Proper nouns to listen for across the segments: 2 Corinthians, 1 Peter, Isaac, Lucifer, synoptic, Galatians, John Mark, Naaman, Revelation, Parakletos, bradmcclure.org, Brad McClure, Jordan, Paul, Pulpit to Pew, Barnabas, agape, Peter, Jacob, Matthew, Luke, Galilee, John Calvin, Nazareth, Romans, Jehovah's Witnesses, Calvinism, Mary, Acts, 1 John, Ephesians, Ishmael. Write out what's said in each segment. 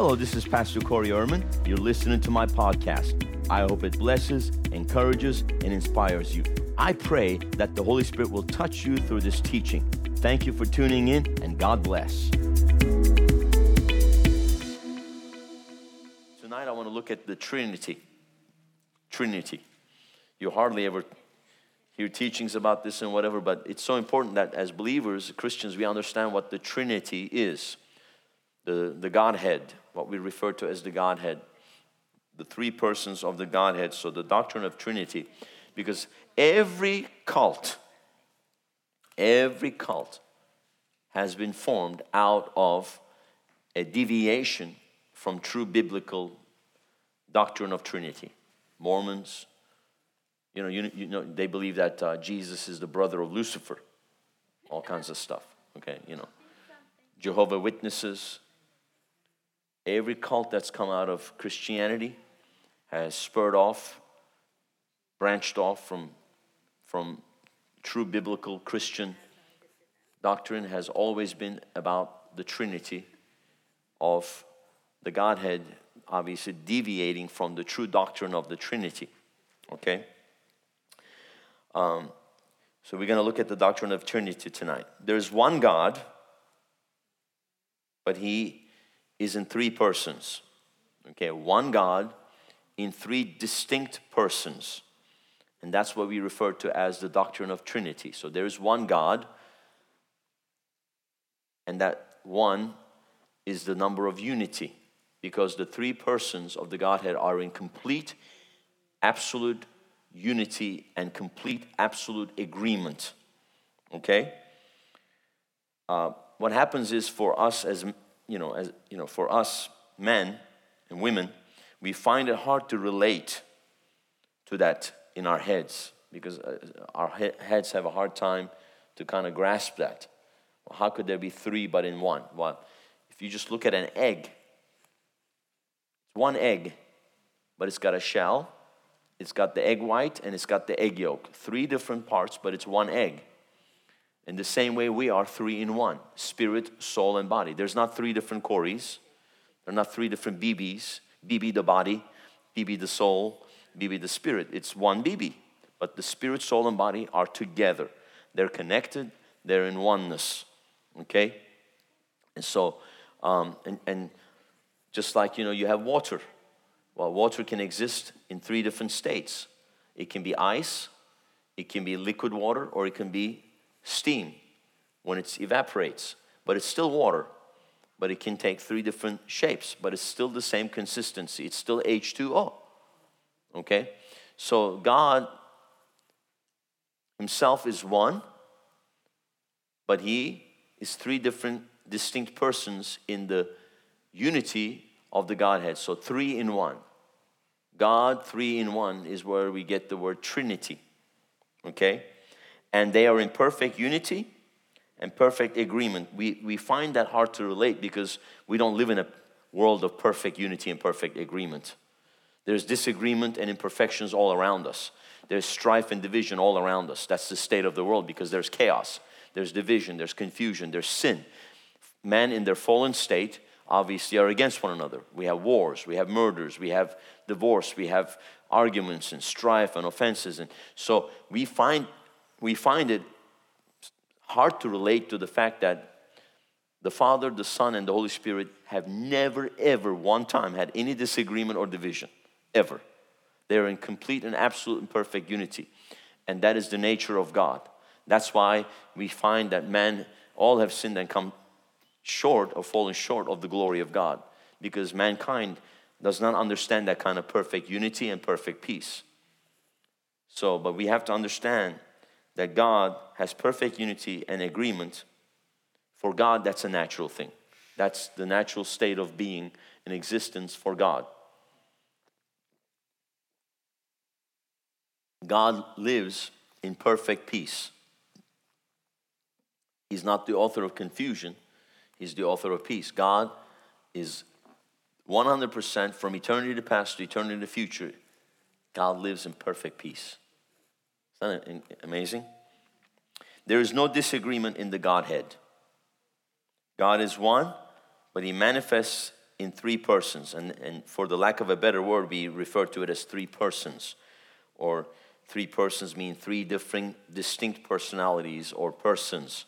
Hello, this is Pastor Corey Ehrman. You're listening to my podcast. I hope it blesses, encourages, and inspires you. I pray that the Holy Spirit will touch you through this teaching. Thank you for tuning in, and God bless. Tonight I want to look at the Trinity. Trinity. You hardly ever hear teachings about this and whatever, but it's so important that as believers, Christians, we understand what the Trinity is. The Godhead, what we refer to as the Godhead, the three persons of the Godhead, so the doctrine of Trinity, because every cult has been formed out of a deviation from true biblical doctrine of Trinity. Mormons, you know, they believe that Jesus is the brother of Lucifer, all kinds of stuff, okay, you know. Jehovah's Witnesses. Every cult that's come out of Christianity has spurred off, branched off from true biblical Christian doctrine, has always been about the Trinity of the Godhead, obviously deviating from the true doctrine of the Trinity, okay? So we're going to look at the doctrine of Trinity tonight. There's one God, but he is in three persons, okay? One God in three distinct persons, and that's what we refer to as the doctrine of Trinity. So there is one God, and that one is the number of unity, because the three persons of the Godhead are in complete, absolute unity and complete, absolute agreement, okay? What happens is for us for us men and women, we find it hard to relate to that in our heads, because our heads have a hard time to kind of grasp that. Well, how could there be three but in one? Well, if you just look at an egg, it's one egg, but it's got a shell, it's got the egg white, and it's got the egg yolk. Three different parts, but it's one egg. In the same way, we are three in one, spirit, soul, and body. There's not three different Corys. There are not three different BBs. BB the body, BB the soul, BB the spirit. It's one BB. But the spirit, soul, and body are together. They're connected. They're in oneness. Okay? And so, just like, you have water. Well, water can exist in three different states. It can be ice, it can be liquid water, or it can be steam when it evaporates, but it's still water, but it can take three different shapes, but it's still the same consistency. It's still H2O, okay? So God himself is one, but he is three different distinct persons in the unity of the Godhead, so three in one. God, three in one is where we get the word Trinity, okay? And they are in perfect unity and perfect agreement. We find that hard to relate because we don't live in a world of perfect unity and perfect agreement. There's disagreement and imperfections all around us. There's strife and division all around us. That's the state of the world because there's chaos. There's division. There's confusion. There's sin. Men in their fallen state obviously are against one another. We have wars. We have murders. We have divorce. We have arguments and strife and offenses. And so we find it hard to relate to the fact that the Father, the Son, and the Holy Spirit have never, ever one time had any disagreement or division, ever. They are in complete and absolute and perfect unity. And that is the nature of God. That's why we find that man, all have sinned and come short or fallen short of the glory of God, because mankind does not understand that kind of perfect unity and perfect peace. So, but we have to understand that God has perfect unity and agreement. For God, that's a natural thing. That's the natural state of being and existence for God. God lives in perfect peace. He's not the author of confusion. He's the author of peace. God is 100% from eternity to past to eternity to future. God lives in perfect peace. Isn't that amazing? There is no disagreement in the Godhead. God is one, but he manifests in three persons. And for the lack of a better word, we refer to it as three persons. Or three persons mean three different distinct personalities or persons.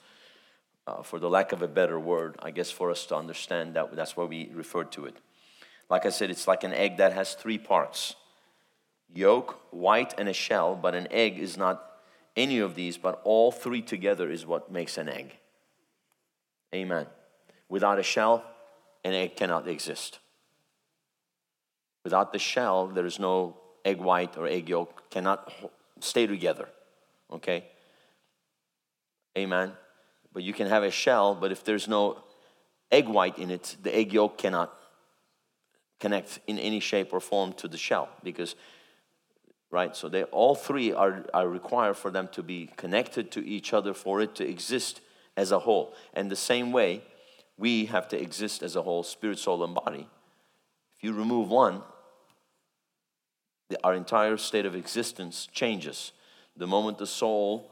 For the lack of a better word, I guess for us to understand that, that's why we refer to it. Like I said, it's like an egg that has three parts. Yolk, white, and a shell, but an egg is not any of these, but all three together is what makes an egg. Amen. Without a shell, an egg cannot exist. Without the shell, there is no egg white or egg yolk, cannot stay together, okay? Amen. But you can have a shell, but if there's no egg white in it, the egg yolk cannot connect in any shape or form to the shell, because, right, so they all three are required for them to be connected to each other for it to exist as a whole. And the same way, we have to exist as a whole, spirit, soul, and body. If you remove one, our entire state of existence changes. The moment the soul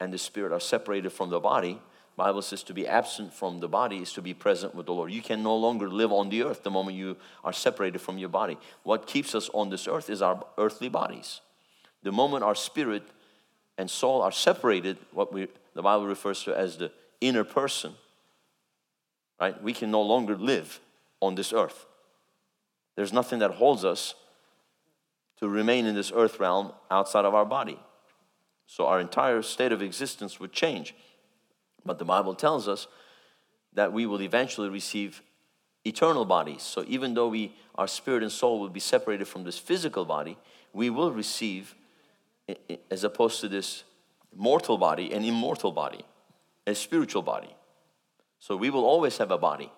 and the spirit are separated from the body, Bible says to be absent from the body is to be present with the Lord. You can no longer live on the earth the moment you are separated from your body. What keeps us on this earth is our earthly bodies. The moment our spirit and soul are separated, what the Bible refers to as the inner person, right? We can no longer live on this earth. There's nothing that holds us to remain in this earth realm outside of our body. So our entire state of existence would change. But the Bible tells us that we will eventually receive eternal bodies. So even though our spirit and soul will be separated from this physical body, we will receive, as opposed to this mortal body, an immortal body, a spiritual body. So we will always have a body.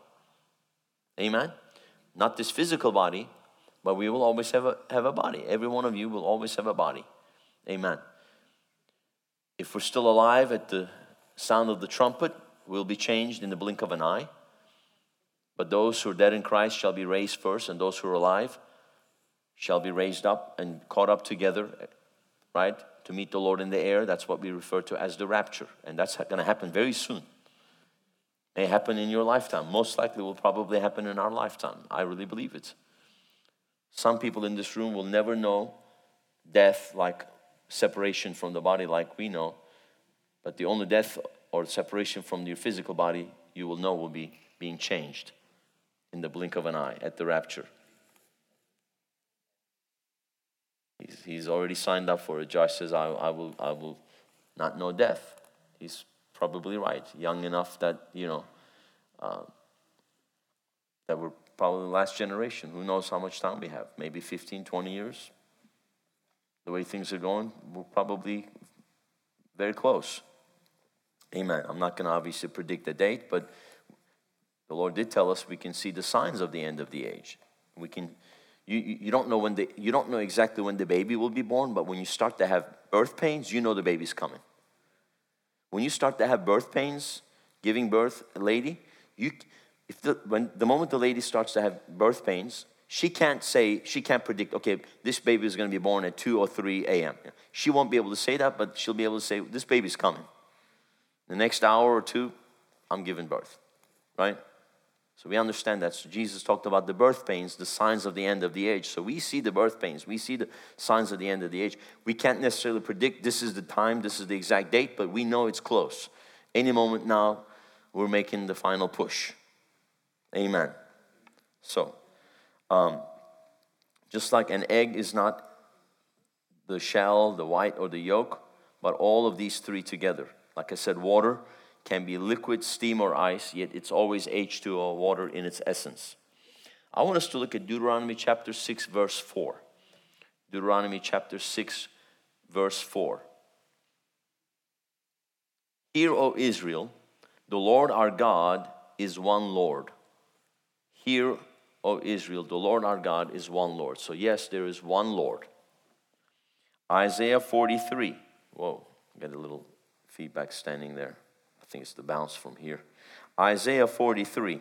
Amen? Not this physical body, but we will always have a body. Every one of you will always have a body. Amen. If we're still alive at the sound of the trumpet, will be changed in the blink of an eye. But those who are dead in Christ shall be raised first, and those who are alive shall be raised up and caught up together, right, to meet the Lord in the air. That's what we refer to as the rapture, and that's going to happen very soon. May happen in your lifetime. Most likely will probably happen in our lifetime. I really believe it. Some people in this room will never know death, like separation from the body like we know. But the only death or separation from your physical body you will know will be being changed in the blink of an eye at the rapture. He's already signed up for it. Josh says, I will not know death. He's probably right. Young enough that, that we're probably the last generation. Who knows how much time we have? Maybe 15, 20 years. The way things are going, we're probably very close. Amen. I'm not going to obviously predict the date, but the Lord did tell us we can see the signs of the end of the age. We can. You don't know exactly when the baby will be born, but when you start to have birth pains, you know the baby's coming. When you start to have birth pains, giving birth, a lady, the moment the lady starts to have birth pains, she can't predict, okay, this baby is going to be born at 2 or 3 a.m. She won't be able to say that, but she'll be able to say, this baby's coming. The next hour or two, I'm giving birth, right? So we understand that. So Jesus talked about the birth pains, the signs of the end of the age. So we see the birth pains. We see the signs of the end of the age. We can't necessarily predict this is the time, this is the exact date, but we know it's close. Any moment now, we're making the final push. Amen. So, just like an egg is not the shell, the white, or the yolk, but all of these three together. Like I said, water can be liquid, steam, or ice, yet it's always H2O, water in its essence. I want us to look at Deuteronomy chapter 6, verse 4. Deuteronomy chapter 6, verse 4. Hear, O Israel, the Lord our God is one Lord. Hear, O Israel, the Lord our God is one Lord. So yes, there is one Lord. Isaiah 43. Whoa, got a little feedback standing there. I think it's the bounce from here. Isaiah 43,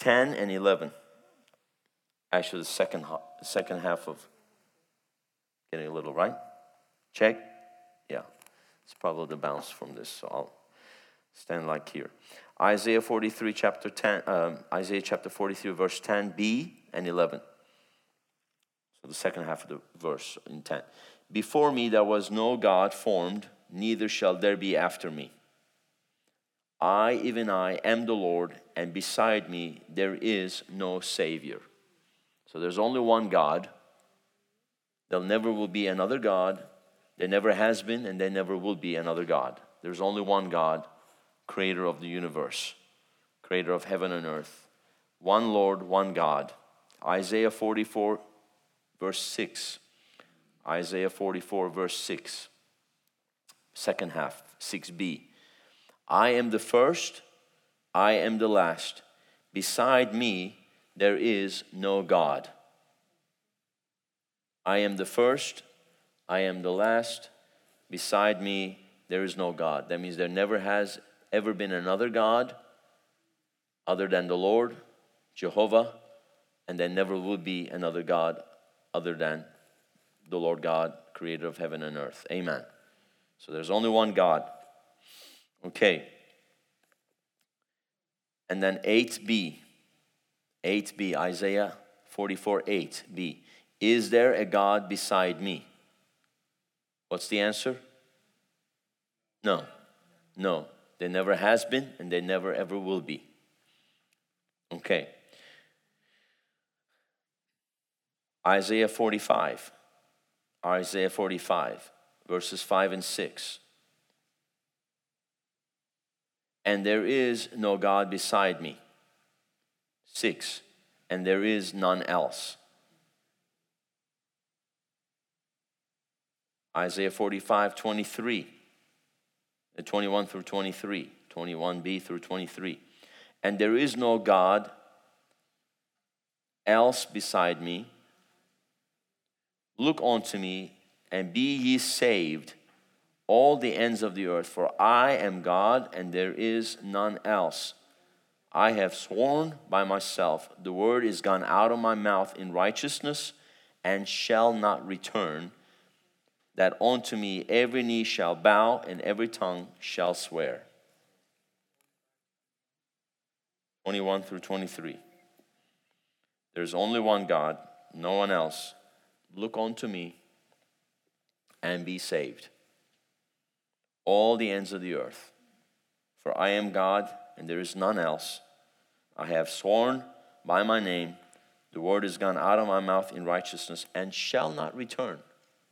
10 and 11. Actually, the second half of getting a little right. Check. Yeah, it's probably the bounce from this. So Stand like here. Isaiah chapter 43, verse 10b and 11. So the second half of the verse in 10. Before me there was no God formed, neither shall there be after me. I, even I, am the Lord, and beside me there is no Savior. So there's only one God. There never will be another God. There never has been, and there never will be another God. There's only one God, creator of the universe, creator of heaven and earth. One Lord, one God. Isaiah 44, verse 6. Isaiah 44, verse 6. Second half, 6b. I am the first, I am the last. Beside me, there is no God. I am the first, I am the last. Beside me, there is no God. That means there never has ever been another God other than the Lord, Jehovah, and there never will be another God other than the Lord God, creator of heaven and earth. Amen. So there's only one God. Okay. And then 8b, Isaiah 44, 8b. Is there a God beside me? What's the answer? No. There never has been, and there never ever will be. Okay. Isaiah 45, verses 5 and 6. And there is no God beside me. 6. And there is none else. Isaiah 45, 21 through 23, 21b through 23. And there is no God else beside me. Look unto me, and be ye saved, all the ends of the earth, for I am God, and there is none else. I have sworn by myself, the word is gone out of my mouth in righteousness, and shall not return, that unto me every knee shall bow, and every tongue shall swear. 21 through 23. There's only one God, no one else. Look unto me and be saved, all the ends of the earth. For I am God, and there is none else. I have sworn by my name, the word is gone out of my mouth in righteousness, and shall not return.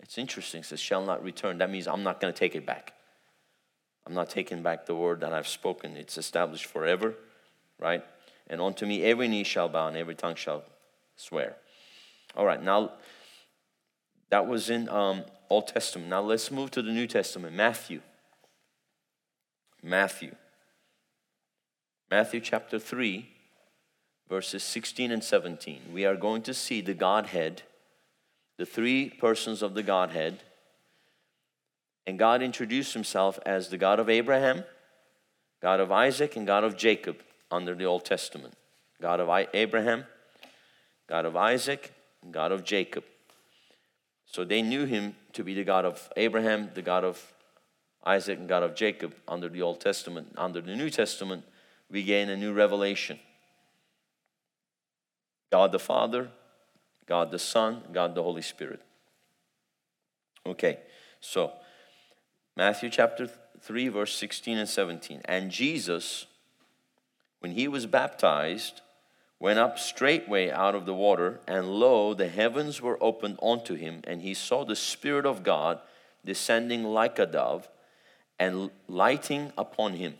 It's interesting, it says shall not return. That means I'm not going to take it back. I'm not taking back the word that I've spoken. It's established forever, right? And unto me every knee shall bow and every tongue shall swear. All right, now that was in Old Testament. Now let's move to the New Testament. Matthew chapter 3, verses 16 and 17. We are going to see the Godhead, the three persons of the Godhead. And God introduced himself as the God of Abraham, God of Isaac, and God of Jacob under the Old Testament. God of Abraham, God of Isaac, and God of Jacob. So they knew him to be the God of Abraham, the God of Isaac, and God of Jacob under the Old Testament. Under the New Testament, we gain a new revelation. God the Father, God the Son, God the Holy Spirit. Okay, so Matthew chapter 3, verse 16 and 17. And Jesus, when he was baptized, went up straightway out of the water, and lo, the heavens were opened unto him, and he saw the Spirit of God descending like a dove and lighting upon him.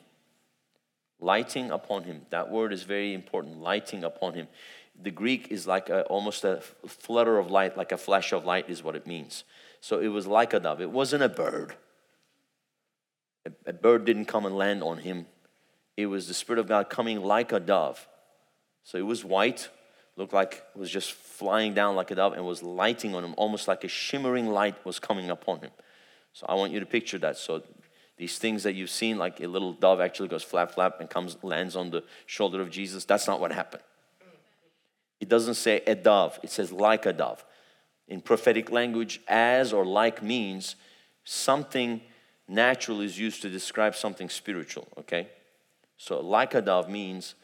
Lighting upon him. That word is very important, lighting upon him. The Greek is like almost a flutter of light, like a flash of light is what it means. So it was like a dove. It wasn't a bird. A bird didn't come and land on him. It was the Spirit of God coming like a dove. So it was white, looked like it was just flying down like a dove and was lighting on him, almost like a shimmering light was coming upon him. So I want you to picture that. So these things that you've seen, like a little dove actually goes flap, flap, and lands on the shoulder of Jesus, that's not what happened. It doesn't say a dove, it says like a dove. In prophetic language, as or like means something Natural is used to describe something spiritual, okay? So like a dove means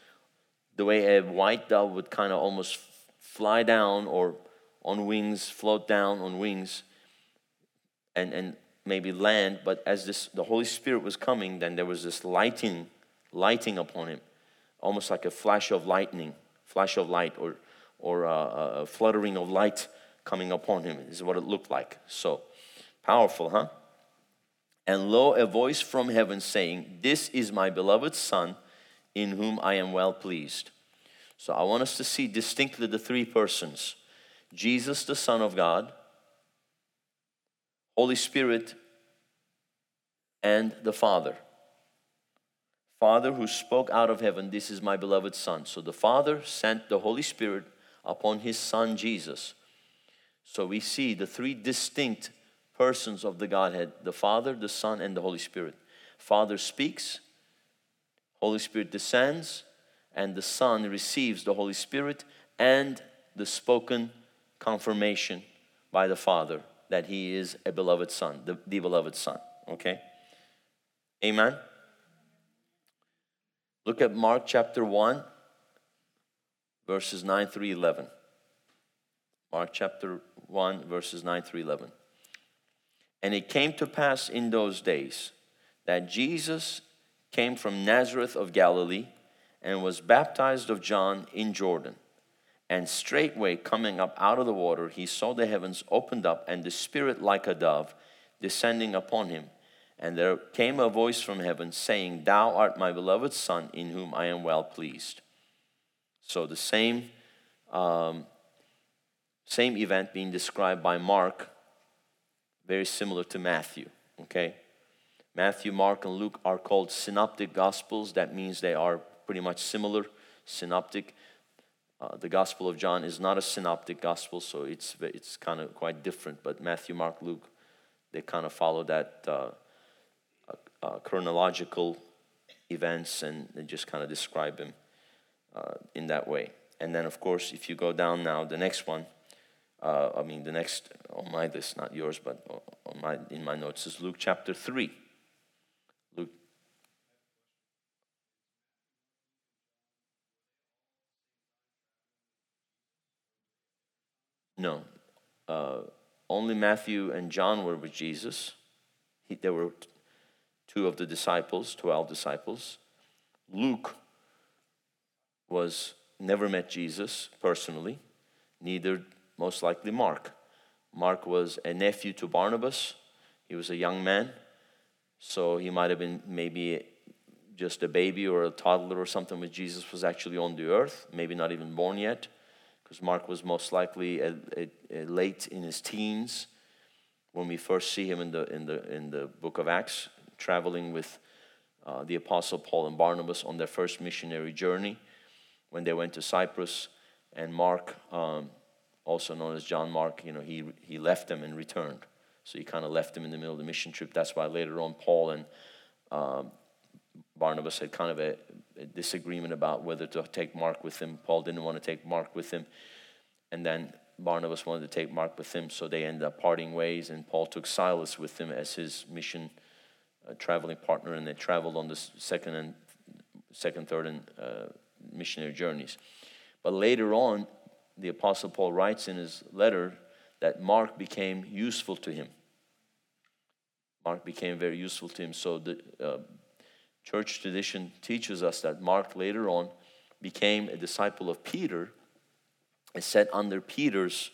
the way a white dove would kind of almost fly down or on wings, float down on wings and maybe land. But as the Holy Spirit was coming, then there was this lighting upon him, almost like a flash of lightning, flash of light or a fluttering of light coming upon him is what it looked like. So powerful, huh? And lo, a voice from heaven saying, "This is my beloved Son, in whom I am well pleased." So I want us to see distinctly the three persons: Jesus, the Son of God, Holy Spirit, and the Father. Father who spoke out of heaven, "This is my beloved Son." So the Father sent the Holy Spirit upon his Son, Jesus. So we see the three distinct persons of the Godhead: the Father, the Son, and the Holy Spirit. Father speaks, Holy Spirit descends, and the Son receives the Holy Spirit and the spoken confirmation by the Father that he is a beloved Son, the beloved Son, okay? Amen? Look at Mark chapter 1, verses 9 through 11. Mark chapter 1, verses 9 through 11. And it came to pass in those days that Jesus came from Nazareth of Galilee and was baptized of John in Jordan. And straightway coming up out of the water, he saw the heavens opened up and the Spirit like a dove descending upon him. And there came a voice from heaven saying, "Thou art my beloved Son, in whom I am well pleased." So the same event being described by Mark, very similar to Matthew, okay? Matthew, Mark, and Luke are called synoptic gospels. That means they are pretty much similar, synoptic. The Gospel of John is not a synoptic gospel, so it's kind of quite different. But Matthew, Mark, Luke, they kind of follow that chronological events and they just kind of describe them in that way. And then, of course, if you go down now, the next one, the next on my list, not yours, but in my notes is Luke chapter 3. No, only Matthew and John were with Jesus. There were two of the disciples, 12 disciples. Luke never met Jesus personally, neither most likely Mark. Mark was a nephew to Barnabas. He was a young man, so he might have been maybe just a baby or a toddler or something when Jesus was actually on the earth, maybe not even born yet. Because Mark was most likely late in his teens when we first see him in the book of Acts, traveling with the Apostle Paul and Barnabas on their first missionary journey when they went to Cyprus. And Mark, also known as John Mark, he left them and returned. So he kind of left them in the middle of the mission trip. That's why later on Paul and Barnabas had kind of a disagreement about whether to take Mark with him. Paul didn't want to take Mark with him. And then Barnabas wanted to take Mark with him, so they ended up parting ways, and Paul took Silas with him as his mission traveling partner, and they traveled on the second, third, and missionary journeys. But later on, the Apostle Paul writes in his letter that Mark became useful to him. Mark became very useful to him, so the church tradition teaches us that Mark later on became a disciple of Peter and sat under Peter's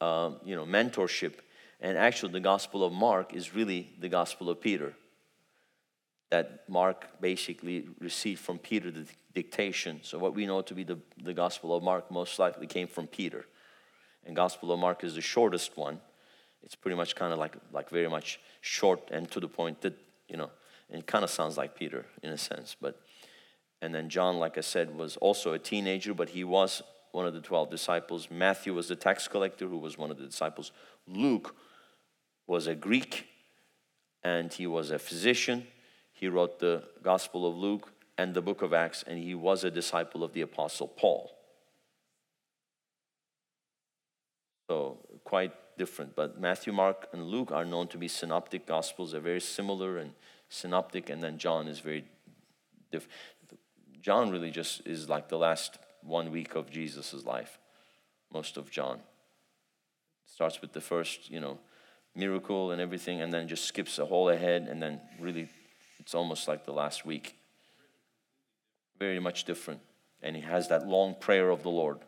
mentorship. And actually the Gospel of Mark is really the Gospel of Peter, that Mark basically received from Peter the dictation. So what we know to be the Gospel of Mark most likely came from Peter. And Gospel of Mark is the shortest one. It's pretty much kind of like very much short and to the point that, it kind of sounds like Peter in a sense. And then John, like I said, was also a teenager, but he was one of the 12 disciples. Matthew was the tax collector who was one of the disciples. Luke was a Greek, and he was a physician. He wrote the Gospel of Luke and the book of Acts, and he was a disciple of the Apostle Paul. So quite different, but Matthew, Mark, and Luke are known to be synoptic gospels. They're very similar and synoptic, and then John is very different. John really just is like the last 1 week of Jesus' life, most of John. It starts with the first, miracle and everything, and then just skips a whole ahead, and then really it's almost like the last week. Very much different. And he has that long prayer of the Lord,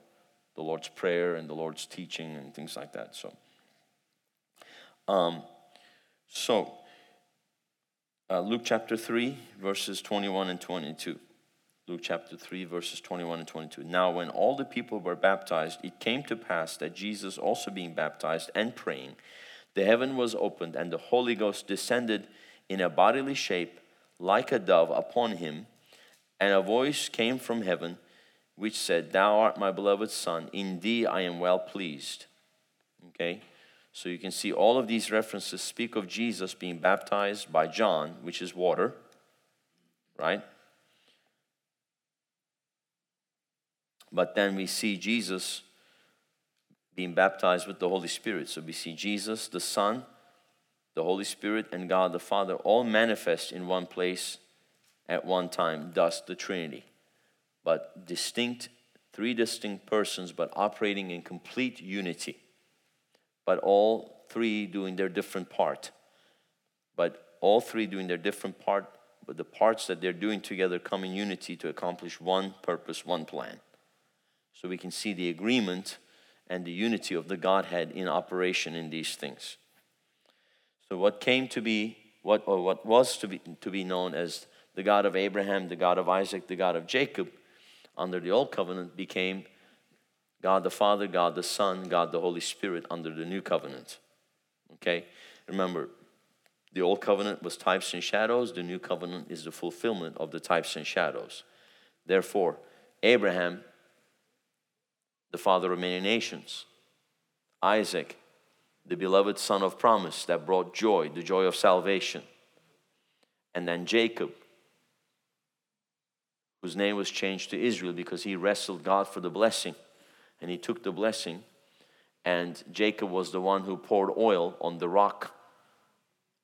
the Lord's prayer and the Lord's teaching and things like that. So Luke chapter 3, verses 21 and 22. Luke chapter 3, verses 21 and 22. Now when all the people were baptized, it came to pass that Jesus also being baptized and praying, the heaven was opened, and the Holy Ghost descended in a bodily shape like a dove upon him, and a voice came from heaven which said, Thou art my beloved Son, in thee I am well pleased. Okay? So you can see all of these references speak of Jesus being baptized by John, which is water, right? But then we see Jesus being baptized with the Holy Spirit. So we see Jesus, the Son, the Holy Spirit, and God the Father all manifest in one place at one time, thus the Trinity. But three distinct persons, but operating in complete unity. But all three doing their different part. But the parts that they're doing together come in unity to accomplish one purpose, one plan. So we can see the agreement and the unity of the Godhead in operation in these things. So what was to be known as the God of Abraham, the God of Isaac, the God of Jacob, under the old covenant became God the Father, God the Son, God the Holy Spirit under the new covenant. Okay? Remember, the old covenant was types and shadows. The new covenant is the fulfillment of the types and shadows. Therefore, Abraham, the father of many nations. Isaac, the beloved son of promise that brought joy, the joy of salvation. And then Jacob, whose name was changed to Israel because he wrestled God for the blessing. And he took the blessing. And Jacob was the one who poured oil on the rock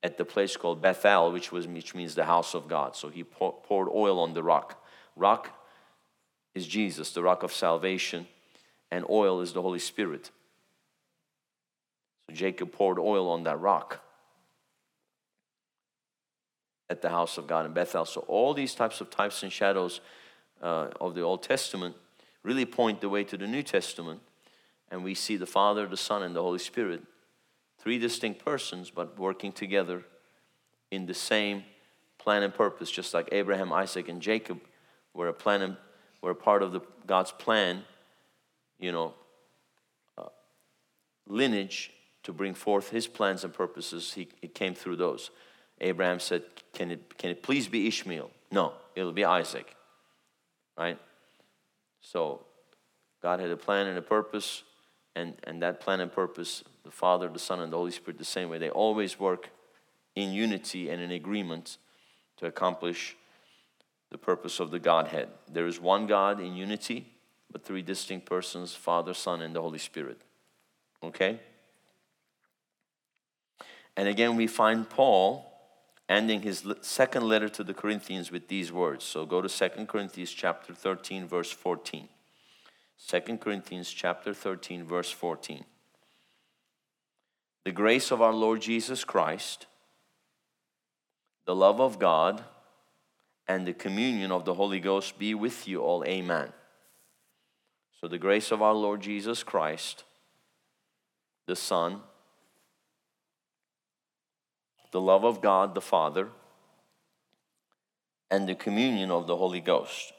at the place called Bethel, which means the house of God. So he poured oil on the rock. Rock is Jesus, the rock of salvation. And oil is the Holy Spirit. So Jacob poured oil on that rock at the house of God in Bethel. So all these types and shadows of the Old Testament really point the way to the New Testament. And we see the Father, the Son, and the Holy Spirit, three distinct persons, but working together in the same plan and purpose, just like Abraham, Isaac, and Jacob were a part of God's plan, lineage to bring forth his plans and purposes. It came through those. Abraham said, can it please be Ishmael? No, it'll be Isaac, right? So God had a plan and a purpose, and that plan and purpose, the Father, the Son, and the Holy Spirit, the same way. They always work in unity and in agreement to accomplish the purpose of the Godhead. There is one God in unity, but three distinct persons, Father, Son, and the Holy Spirit. Okay? And again, we find Paul ending his second letter to the Corinthians with these words. So go to 2 Corinthians chapter 13, verse 14. 2 Corinthians chapter 13, verse 14. The grace of our Lord Jesus Christ, the love of God, and the communion of the Holy Ghost be with you all. Amen. So the grace of our Lord Jesus Christ, the Son, the love of God the Father, and the communion of the Holy Ghost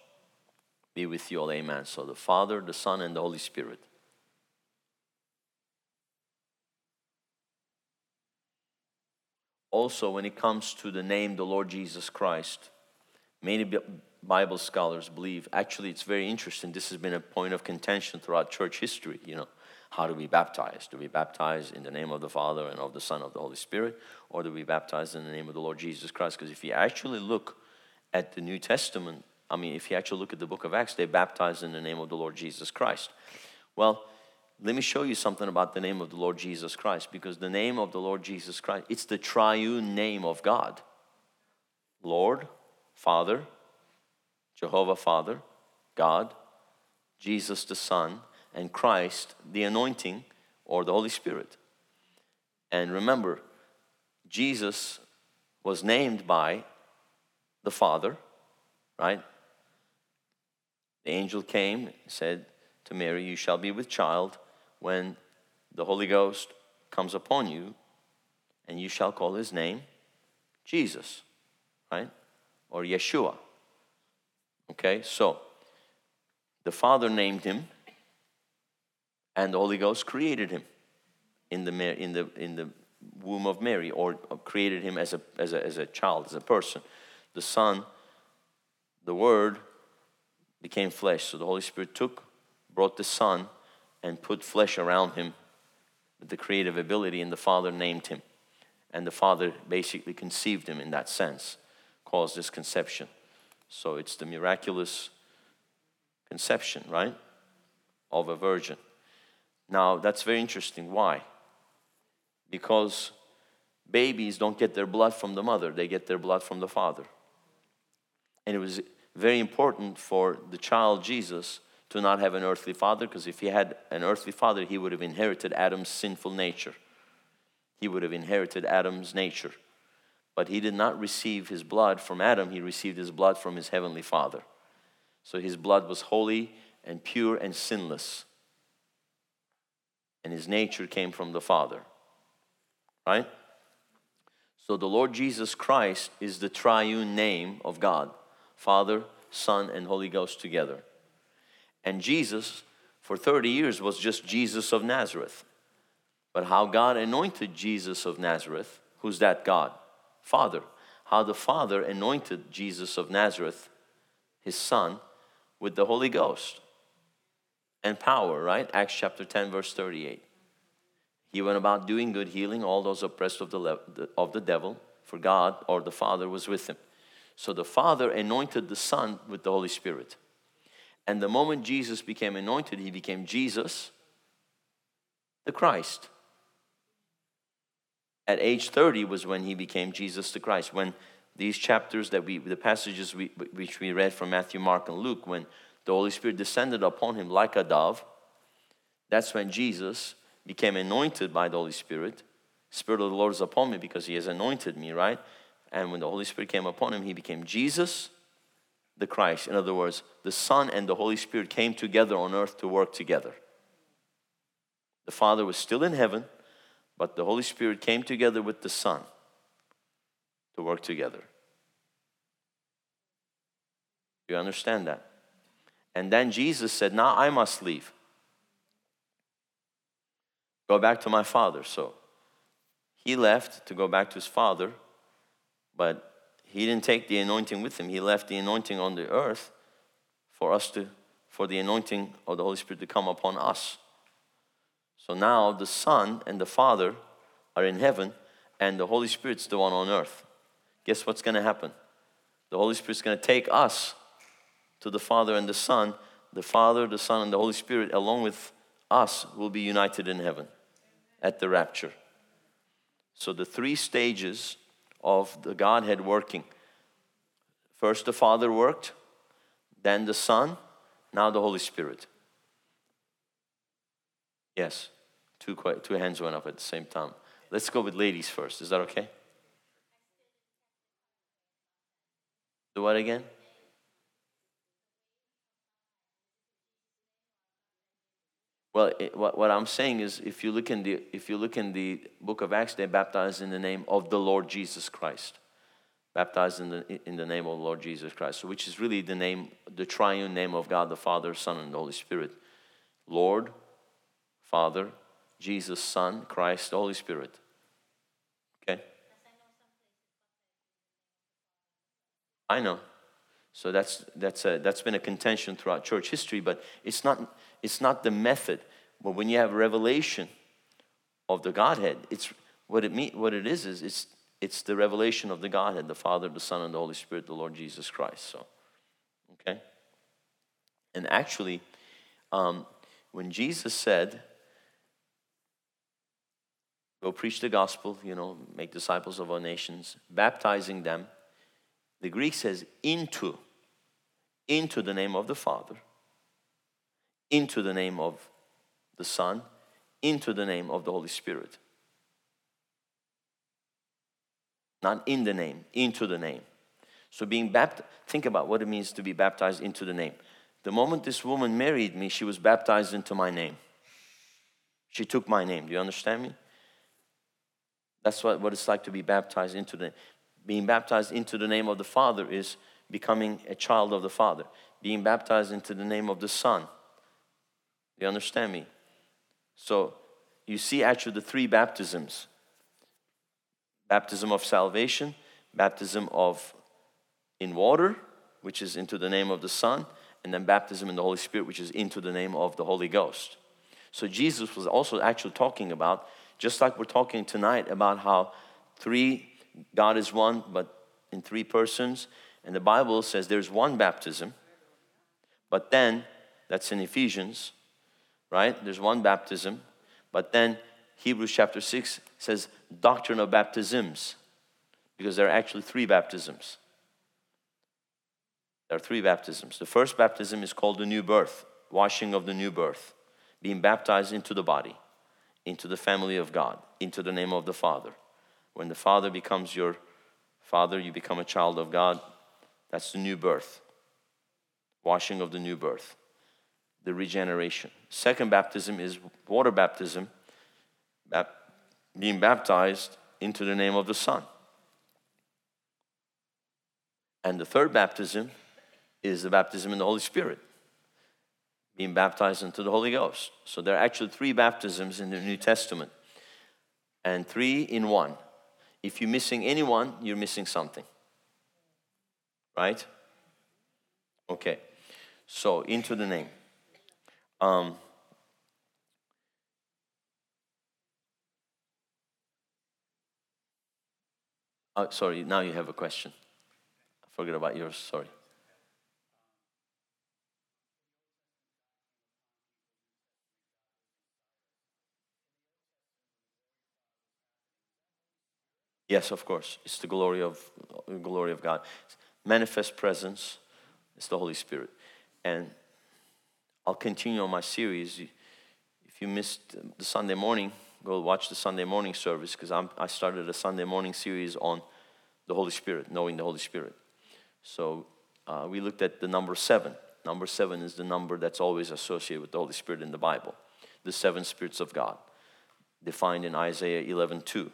be with you all. Amen. So the Father, the Son, and the Holy Spirit. Also, when it comes to the name the Lord Jesus Christ, many Bible scholars believe, actually it's very interesting, this has been a point of contention throughout church history, how do we baptize? Do we baptize in the name of the Father and of the Son of the Holy Spirit, or do we baptize in the name of the Lord Jesus Christ? Because if you actually look at the New Testament, if you actually look at the book of Acts, they baptized in the name of the Lord Jesus Christ. Well, Let me show you something about the name of the Lord Jesus Christ, because the name of the Lord Jesus Christ, it's the triune name of God. Lord, Father, Jehovah Father, God, Jesus the Son, and Christ, the anointing, or the Holy Spirit. And remember, Jesus was named by the Father, right? The angel came and said to Mary, you shall be with child when the Holy Ghost comes upon you, and you shall call his name Jesus, right? Or Yeshua. Okay, so the Father named him, and the Holy Ghost created him in the womb of Mary, or created him as a child, as a person. The Son, the Word, became flesh. So the Holy Spirit brought the Son and put flesh around him with the creative ability, and the Father named him. And the Father basically conceived him in that sense, caused this conception. So it's the miraculous conception, right, of a virgin. Now, that's very interesting. Why? Because babies don't get their blood from the mother. They get their blood from the Father. And it was very important for the child Jesus to not have an earthly father, because if he had an earthly father, he would have inherited Adam's sinful nature. He would have inherited Adam's nature. But he did not receive his blood from Adam. He received his blood from his heavenly Father. So his blood was holy and pure and sinless. And his nature came from the Father. Right? So the Lord Jesus Christ is the triune name of God. Father, Son, and Holy Ghost together. And Jesus, for 30 years, was just Jesus of Nazareth. But how God anointed Jesus of Nazareth, who's that God? Father. How the Father anointed Jesus of Nazareth, his Son, with the Holy Ghost and power, right? Acts chapter 10, verse 38. He went about doing good, healing all those oppressed of the devil, for God, or the Father, was with him. So the Father anointed the Son with the Holy Spirit. And the moment Jesus became anointed, he became Jesus, the Christ. At age 30 was when he became Jesus the Christ. When these chapters which we read from Matthew, Mark, and Luke, when the Holy Spirit descended upon him like a dove, that's when Jesus became anointed by the Holy Spirit. Spirit of the Lord is upon me because he has anointed me, right? And when the Holy Spirit came upon him, he became Jesus, the Christ. In other words, the Son and the Holy Spirit came together on earth to work together. The Father was still in heaven, but the Holy Spirit came together with the Son to work together. Do you understand that? And then Jesus said, now I must leave. Go back to my Father. So he left to go back to his Father, but he didn't take the anointing with him. He left the anointing on the earth for the anointing of the Holy Spirit to come upon us. So now the Son and the Father are in heaven, and the Holy Spirit's the one on earth. Guess what's going to happen? The Holy Spirit's going to take us to the Father and the Son. The Father, the Son, and the Holy Spirit, along with us, will be united in heaven at the rapture. So the three stages of the Godhead working. First the Father worked, then the Son, now the Holy Spirit. Yes, two hands went up at the same time. Let's go with ladies first. Is that okay? Do what again? Well, what I'm saying is, if you look in the book of Acts, they baptized in the name of the Lord Jesus Christ, baptized in the name of the Lord Jesus Christ, which is really the name, the triune name of God, the Father, Son, and the Holy Spirit. Lord, Father, Jesus, Son, Christ, the Holy Spirit. Okay. I know. So that's been a contention throughout church history, but it's not the method. But when you have revelation of the Godhead, it's the revelation of the Godhead, the Father, the Son, and the Holy Spirit, the Lord Jesus Christ. So, okay. And actually, when Jesus said, Go preach the gospel, make disciples of all nations, baptizing them. The Greek says into the name of the Father, into the name of the Son, into the name of the Holy Spirit. Not in the name, into the name. So being baptized, think about what it means to be baptized into the name. The moment this woman married me, she was baptized into my name. She took my name. Do you understand me? That's what it's like to be baptized into the name. Being baptized into the name of the Father is becoming a child of the Father. Being baptized into the name of the Son. Do you understand me? So you see actually the three baptisms. Baptism of salvation, baptism of in water, which is into the name of the Son, and then baptism in the Holy Spirit, which is into the name of the Holy Ghost. So Jesus was also actually talking about, just like we're talking tonight about how three, God is one, but in three persons. And the Bible says there's one baptism, but then, that's in Ephesians, right? There's one baptism, but then Hebrews chapter 6 says doctrine of baptisms, because there are actually three baptisms. There are three baptisms. The first baptism is called the new birth, washing of the new birth, being baptized into the body, into the family of God, into the name of the Father. When the Father becomes your Father, you become a child of God. That's the new birth, washing of the new birth, the regeneration. Second baptism is water baptism, being baptized into the name of the Son. And the third baptism is the baptism in the Holy Spirit, being baptized into the Holy Ghost. So there are actually three baptisms in the New Testament, and three in one. If you're missing any one, you're missing something, right? Okay, so into the name. Sorry, now you have a question. I forgot about yours, sorry. Yes, of course. It's the glory of God. Manifest presence is the Holy Spirit. And I'll continue on my series. If you missed the Sunday morning, go watch the Sunday morning service, because I started a Sunday morning series on the Holy Spirit, knowing the Holy Spirit. So we looked at the number 7. Number 7 is the number that's always associated with the Holy Spirit in the Bible. The 7 spirits of God, defined in Isaiah 11:2.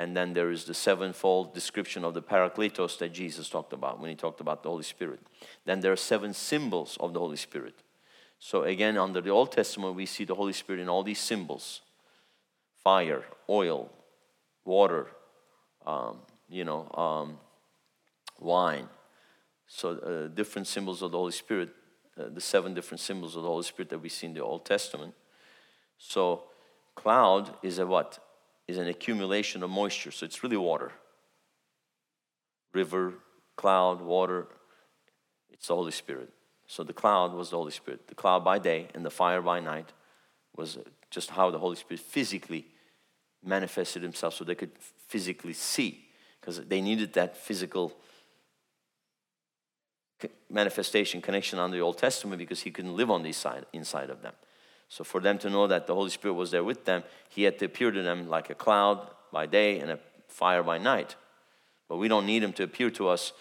And then there is the 7-fold description of the Parakletos that Jesus talked about when he talked about the Holy Spirit. Then there are 7 symbols of the Holy Spirit. So again, under the Old Testament, we see the Holy Spirit in all these symbols. Fire, oil, water, wine. So different symbols of the Holy Spirit, the 7 different symbols of the Holy Spirit that we see in the Old Testament. So cloud is a what? Is an accumulation of moisture. So it's really water. River, cloud, water, it's the Holy Spirit. So the cloud was the Holy Spirit. The cloud by day and the fire by night was just how the Holy Spirit physically manifested himself, so they could physically see, because they needed that physical manifestation, connection under the Old Testament, because he couldn't live on the inside of them. So for them to know that the Holy Spirit was there with them, he had to appear to them like a cloud by day and a fire by night. But we don't need him to appear to us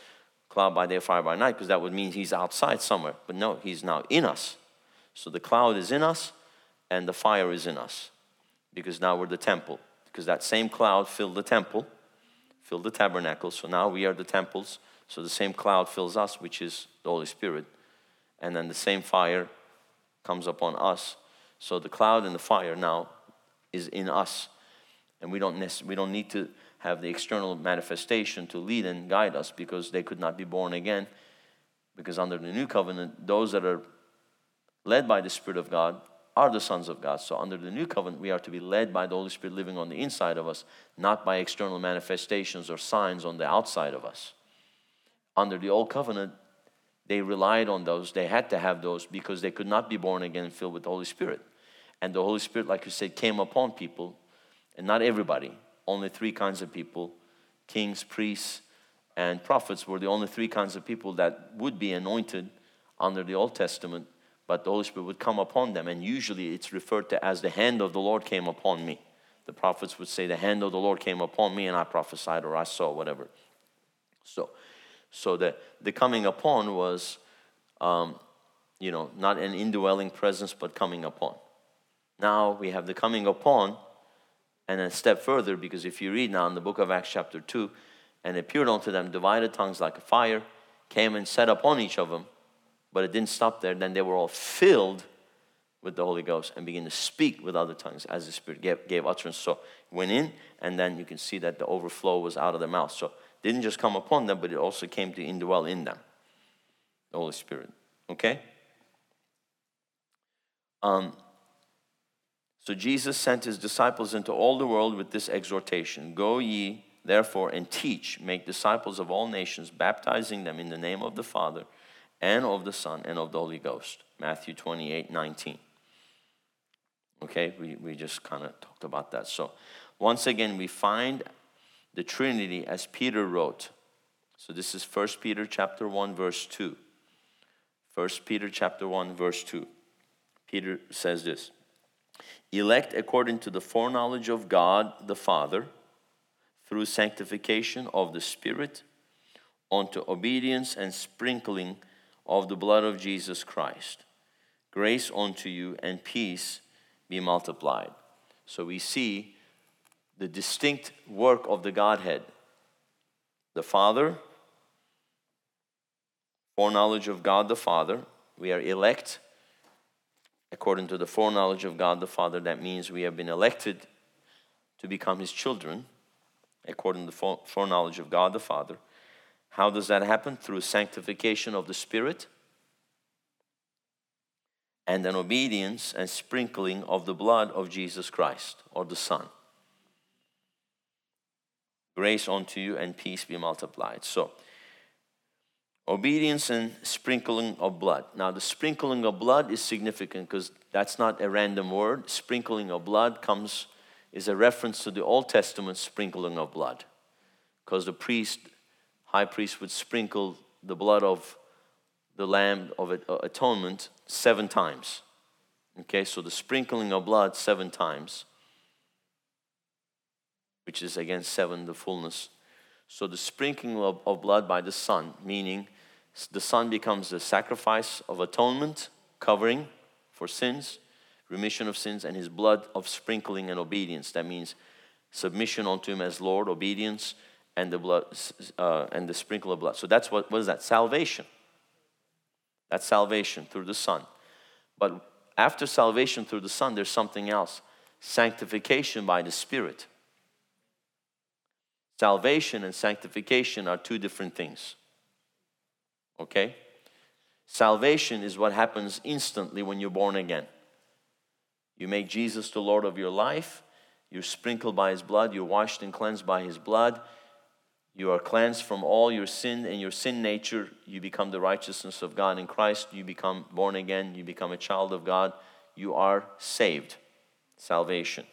cloud by day, fire by night, because that would mean he's outside somewhere. But no, he's now in us. So the cloud is in us and the fire is in us, because now we're the temple. Because that same cloud filled the temple, filled the tabernacle. So now we are the temples. So the same cloud fills us, which is the Holy Spirit. And then the same fire comes upon us. So the cloud and the fire now is in us. And we don't need to have the external manifestation to lead and guide us, because they could not be born again. Because under the new covenant, those that are led by the Spirit of God are the sons of God. So under the new covenant, we are to be led by the Holy Spirit living on the inside of us, not by external manifestations or signs on the outside of us. Under the old covenant, they relied on those. They had to have those, because they could not be born again and filled with the Holy Spirit. And the Holy Spirit, like you said, came upon people And not everybody, only three kinds of people, kings, priests, and prophets were the only three kinds of people that would be anointed under the Old Testament, but the Holy Spirit would come upon them. And usually it's referred to as the hand of the Lord came upon me. The prophets would say the hand of the Lord came upon me and I prophesied or I saw whatever. So the coming upon was, not an indwelling presence, but coming upon. Now we have the coming upon and a step further, because if you read now in the book of Acts chapter 2, and appeared unto them divided tongues like a fire, came and set upon each of them, but it didn't stop there. Then they were all filled with the Holy Ghost and began to speak with other tongues as the Spirit gave utterance. So went in, and then you can see that the overflow was out of their mouth. So didn't just come upon them, but it also came to indwell in them, the Holy Spirit. Okay? So Jesus sent his disciples into all the world with this exhortation, "Go ye therefore and teach, make disciples of all nations, baptizing them in the name of the Father and of the Son and of the Holy Ghost." Matthew 28:19. Okay, we just kind of talked about that. So once again, we find the Trinity as Peter wrote. So this is 1 Peter chapter 1, verse 2. 1 Peter chapter 1, verse 2. Peter says this, "Elect according to the foreknowledge of God the Father, through sanctification of the Spirit, unto obedience and sprinkling of the blood of Jesus Christ. Grace unto you and peace be multiplied." So we see the distinct work of the Godhead. The Father, foreknowledge of God the Father. We are elect according to the foreknowledge of God the Father. That means we have been elected to become his children according to the foreknowledge of God the Father. How does that happen? Through sanctification of the Spirit and an obedience and sprinkling of the blood of Jesus Christ or the Son. Grace unto you and peace be multiplied. So, obedience and sprinkling of blood. Now, the sprinkling of blood is significant because that's not a random word. Sprinkling of blood is a reference to the Old Testament sprinkling of blood, because the high priest would sprinkle the blood of the Lamb of Atonement 7 times. Okay, so the sprinkling of blood 7 times, which is again 7, the fullness. So the sprinkling of blood by the Son, meaning the Son becomes the sacrifice of atonement, covering for sins, remission of sins, and his blood of sprinkling and obedience. That means submission unto him as Lord, obedience, and the blood and the sprinkle of blood. So that's what is that? Salvation. That's salvation through the Son. But after salvation through the Son, there's something else. Sanctification by the Spirit. Salvation and sanctification are two different things. Okay? Salvation is what happens instantly when you're born again. You make Jesus the Lord of your life. You're sprinkled by his blood. You're washed and cleansed by his blood. You are cleansed from all your sin and your sin nature. You become the righteousness of God in Christ. You become born again. You become a child of God. You are saved. Salvation.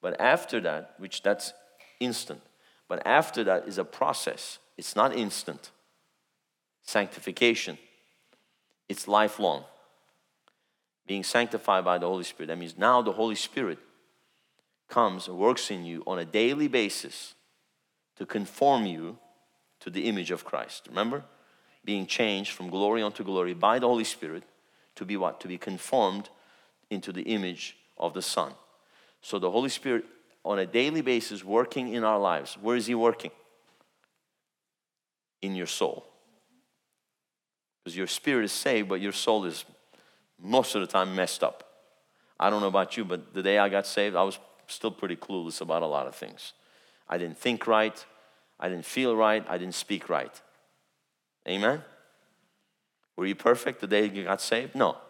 But after that, which that's instant. But after that is a process. It's not instant. Sanctification. It's lifelong. Being sanctified by the Holy Spirit. That means now the Holy Spirit comes and works in you on a daily basis to conform you to the image of Christ. Remember? Being changed from glory unto glory by the Holy Spirit to be what? To be conformed into the image of the Son. So the Holy Spirit on a daily basis working in our lives. Where is he working? In your soul. Because your spirit is saved, but your soul is most of the time messed up. I don't know about you, but the day I got saved, I was still pretty clueless about a lot of things. I didn't think right. I didn't feel right. I didn't speak right. Amen? Were you perfect the day you got saved? No.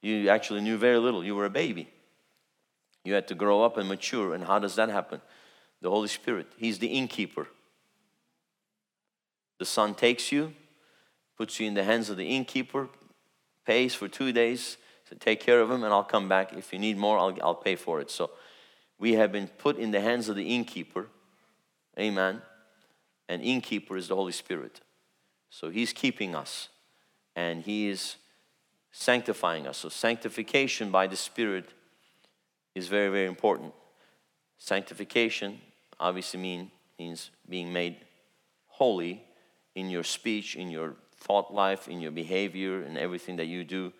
You actually knew very little. You were a baby. You had to grow up and mature. And how does that happen? The Holy Spirit. He's the innkeeper. The Son takes you, puts you in the hands of the innkeeper, pays for 2 days, so take care of him, and I'll come back. If you need more, I'll pay for it. So we have been put in the hands of the innkeeper. Amen. And innkeeper is the Holy Spirit. So he's keeping us. And he is sanctifying us. So sanctification by the Spirit is very, very important. Sanctification obviously means being made holy in your speech, in your thought life, in your behavior, in everything that you do.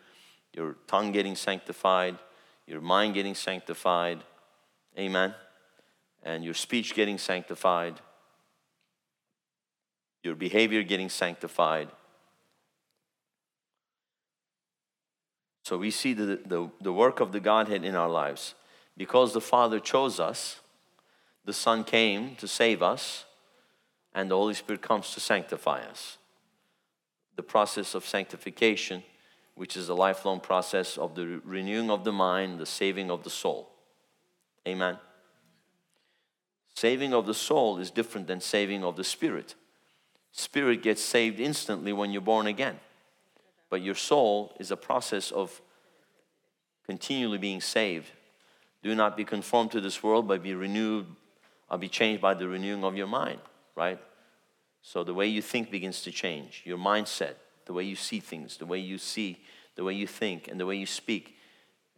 Your tongue getting sanctified, your mind getting sanctified, amen, and your speech getting sanctified, your behavior getting sanctified. So we see the work of the Godhead in our lives. Because the Father chose us, the Son came to save us, and the Holy Spirit comes to sanctify us. The process of sanctification, which is a lifelong process of the renewing of the mind, the saving of the soul. Amen. Saving of the soul is different than saving of the spirit. Spirit gets saved instantly when you're born again. But your soul is a process of continually being saved. Do not be conformed to this world, but be renewed, or be changed by the renewing of your mind, right? So the way you think begins to change, your mindset. The way you see things, the way you see, the way you think, and the way you speak,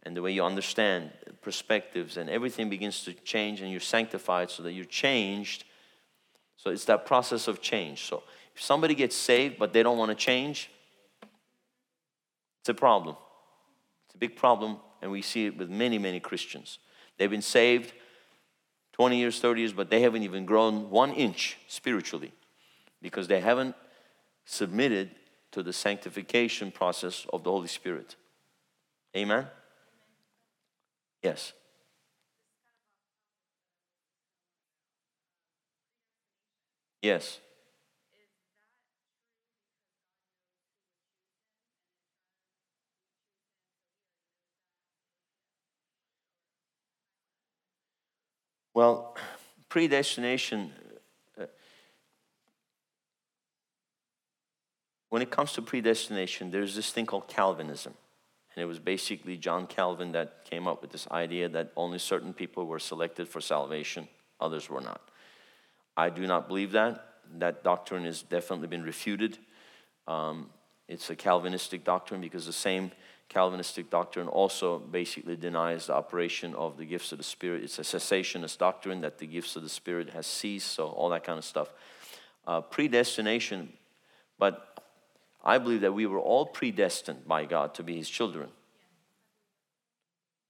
and the way you understand perspectives, and everything begins to change, and you're sanctified so that you're changed. So it's that process of change. So if somebody gets saved but they don't want to change, it's a problem. It's a big problem, and we see it with many, many Christians. They've been saved 20 years, 30 years, but they haven't even grown 1 inch spiritually because they haven't submitted to the sanctification process of the Holy Spirit. Amen? Yes. Yes. Well, predestination... When it comes to predestination, there's this thing called Calvinism. And it was basically John Calvin that came up with this idea that only certain people were selected for salvation, others were not. I do not believe that. That doctrine has definitely been refuted. It's a Calvinistic doctrine because the same Calvinistic doctrine also basically denies the operation of the gifts of the Spirit. It's a cessationist doctrine that the gifts of the Spirit has ceased, so all that kind of stuff. Predestination, but... I believe that we were all predestined by God to be His children.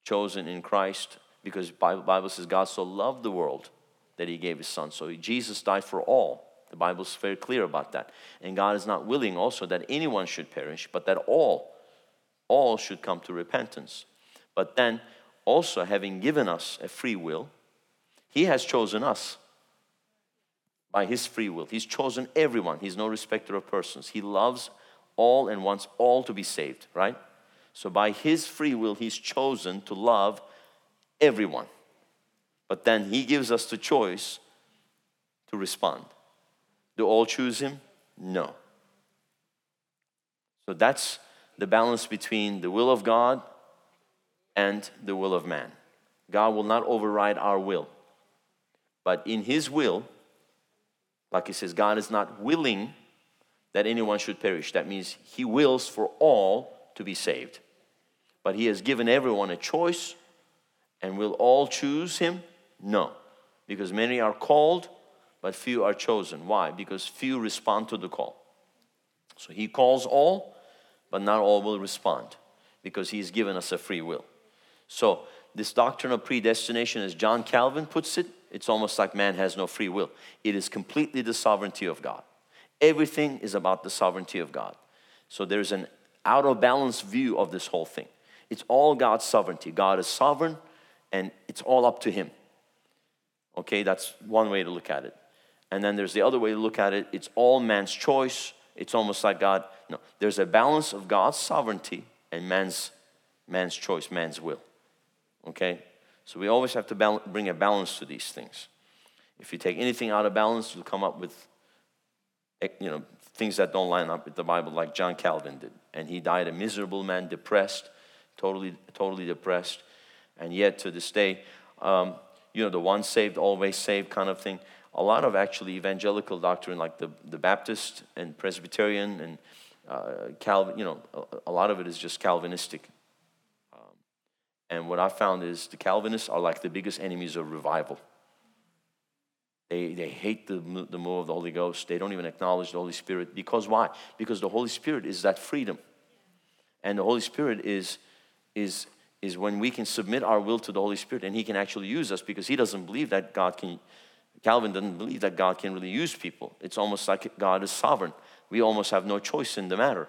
Chosen in Christ, because the Bible says God so loved the world that He gave His Son. So Jesus died for all. The Bible is very clear about that. And God is not willing also that anyone should perish, but that all should come to repentance. But then also having given us a free will, He has chosen us. By His free will. He's chosen everyone. He's no respecter of persons. He loves all and wants all to be saved, right? So by His free will, He's chosen to love everyone. But then He gives us the choice to respond. Do all choose Him? No. So that's the balance between the will of God and the will of man. God will not override our will. But in His will, like He says, God is not willing that anyone should perish. That means He wills for all to be saved. But He has given everyone a choice, and will all choose Him? No. Because many are called, but few are chosen. Why? Because few respond to the call. So He calls all, but not all will respond, because He's given us a free will. So this doctrine of predestination, as John Calvin puts it, it's almost like man has no free will. It is completely the sovereignty of God. Everything is about the sovereignty of God. So there's an out of balance view of this whole thing. It's all God's sovereignty. God is sovereign, and it's all up to Him. Okay, that's one way to look at it. And then there's the other way to look at it. It's all man's choice. It's almost like God. No, there's a balance of God's sovereignty and man's choice, man's will. Okay? So we always have to bring a balance to these things. If you take anything out of balance, you'll come up with, things that don't line up with the Bible, like John Calvin did. And he died a miserable man, depressed, totally depressed. And yet to this day, you know, the once saved, always saved kind of thing. A lot of actually evangelical doctrine, like the Baptist and Presbyterian and Calvin, you know, a lot of it is just Calvinistic. And what I found is the Calvinists are like the biggest enemies of revival. They hate the move of the Holy Ghost. They don't even acknowledge the Holy Spirit. Because why? Because the Holy Spirit is that freedom. And the Holy Spirit is when we can submit our will to the Holy Spirit, and He can actually use us, because he doesn't believe that God can. Calvin doesn't believe that God can really use people. It's almost like God is sovereign. We almost have no choice in the matter.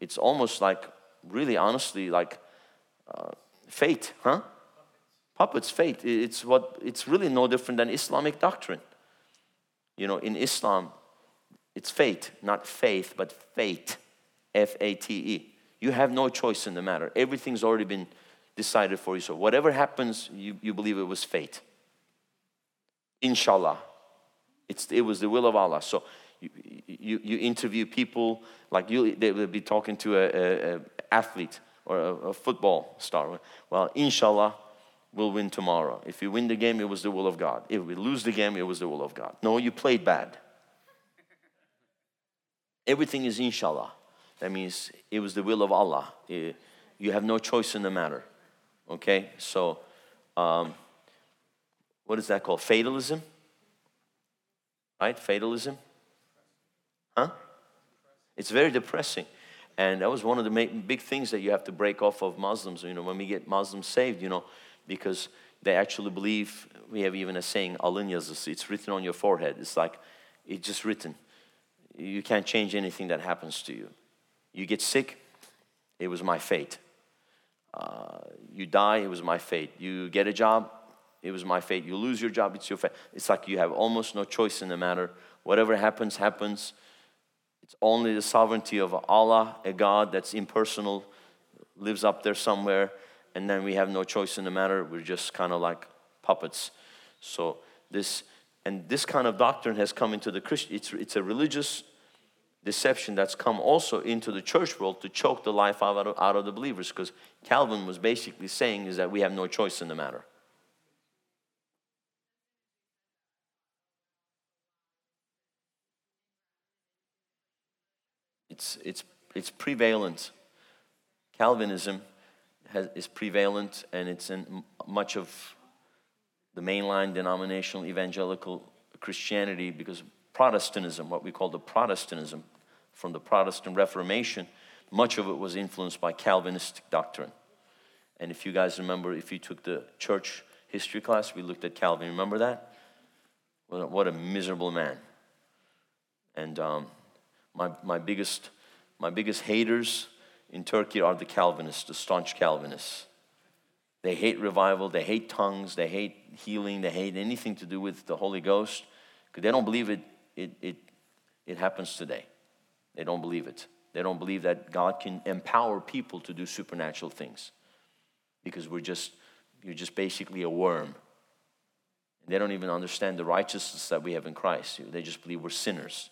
It's almost like, really honestly, like fate, huh? Puppets, fate. It's really no different than Islamic doctrine. You know, in Islam, it's fate, not faith, but fate, F-A-T-E. You have no choice in the matter. Everything's already been decided for you. So whatever happens, you believe it was fate. Inshallah, it was the will of Allah. So you interview people, like they will be talking to a athlete or a football star. Well, inshallah, we'll win tomorrow. If you win the game, it was the will of God. If we lose the game, it was the will of God. No, you played bad. Everything is inshallah. That means it was the will of Allah. You have no choice in the matter. Okay, so what is that called? Fatalism? Right? Fatalism? Huh? It's very depressing. And that was one of the big things that you have to break off of Muslims. You know, when we get Muslims saved, you know, because they actually believe, we have even a saying, alın yazısı, it's written on your forehead. It's like, it's just written. You can't change anything that happens to you. You get sick, it was my fate. You die, it was my fate. You get a job, it was my fate. You lose your job, it's your fate. It's like you have almost no choice in the matter. Whatever happens, happens. It's only the sovereignty of Allah, a God that's impersonal, lives up there somewhere, and then we have no choice in the matter. We're just kind of like puppets. So this kind of doctrine has come into the Christian. It's a religious deception that's come also into the church world to choke the life out of the believers, because Calvin was basically saying is that we have no choice in the matter. It's prevalent. Calvinism is prevalent, and it's in much of the mainline denominational evangelical Christianity, because Protestantism, what we call the Protestantism, from the Protestant Reformation, much of it was influenced by Calvinistic doctrine. And if you guys remember, if you took the church history class, we looked at Calvin. Remember that? What a miserable man. And My biggest haters in Turkey are the Calvinists, the staunch Calvinists. They hate revival, they hate tongues, they hate healing, they hate anything to do with the Holy Ghost, because they don't believe it happens today. They don't believe it. They don't believe that God can empower people to do supernatural things, because you're just basically a worm. They don't even understand the righteousness that we have in Christ. They just believe we're sinners.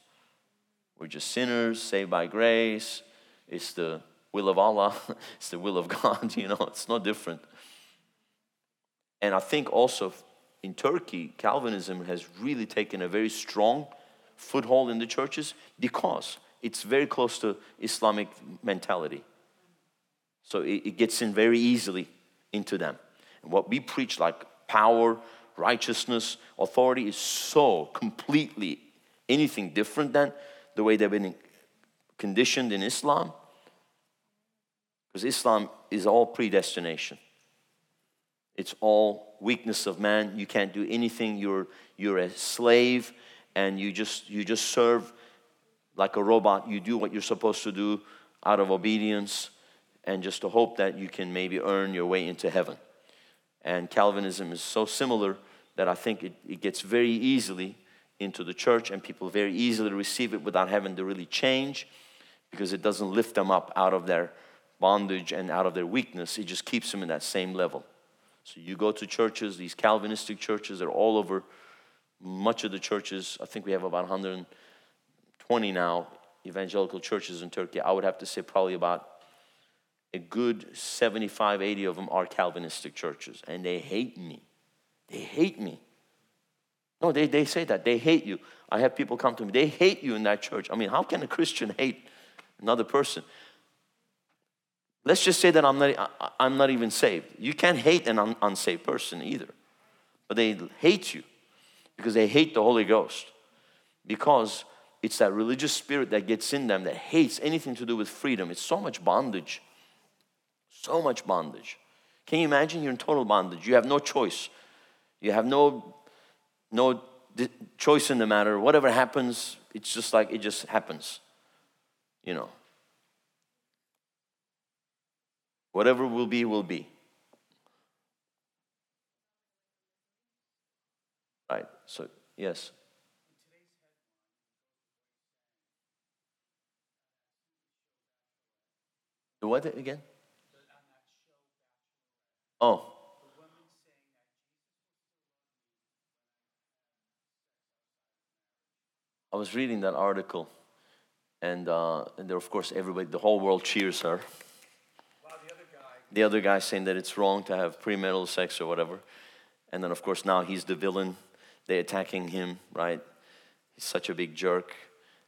We're just sinners, saved by grace. It's the will of Allah. It's the will of God, you know. It's no different. And I think also in Turkey, Calvinism has really taken a very strong foothold in the churches, because it's very close to Islamic mentality. So it gets in very easily into them. And what we preach, like power, righteousness, authority, is so completely anything different than the way they've been conditioned in Islam, because Islam is all predestination. It's all weakness of man. You can't do anything. You're a slave, and you just serve like a robot. You do what you're supposed to do out of obedience, and just to hope that you can maybe earn your way into heaven. And Calvinism is so similar that I think it gets very easily into the church, and people very easily receive it without having to really change, because it doesn't lift them up out of their bondage and out of their weakness. It just keeps them in that same level. So you go to churches, these Calvinistic churches, they're all over. Much of the churches, I think we have about 120 now evangelical churches in Turkey. I would have to say probably about a good 75-80 of them are Calvinistic churches, and they hate me. They hate me. No, they say that. They hate you. I have people come to me. They hate you in that church. I mean, how can a Christian hate another person? Let's just say that I'm not even saved. You can't hate an unsaved person either. But they hate you because they hate the Holy Ghost. Because it's that religious spirit that gets in them that hates anything to do with freedom. It's so much bondage. So much bondage. Can you imagine? You're in total bondage. You have no choice. You have no choice in the matter. Whatever happens, it's just like it just happens. You know. Whatever will be, will be. Right. So, yes. The what again? Oh. I was reading that article, and there, of course, everybody, the whole world cheers her. Wow, the other guy saying that it's wrong to have premarital sex or whatever, and then, of course, now he's the villain. They're attacking him, right? He's such a big jerk,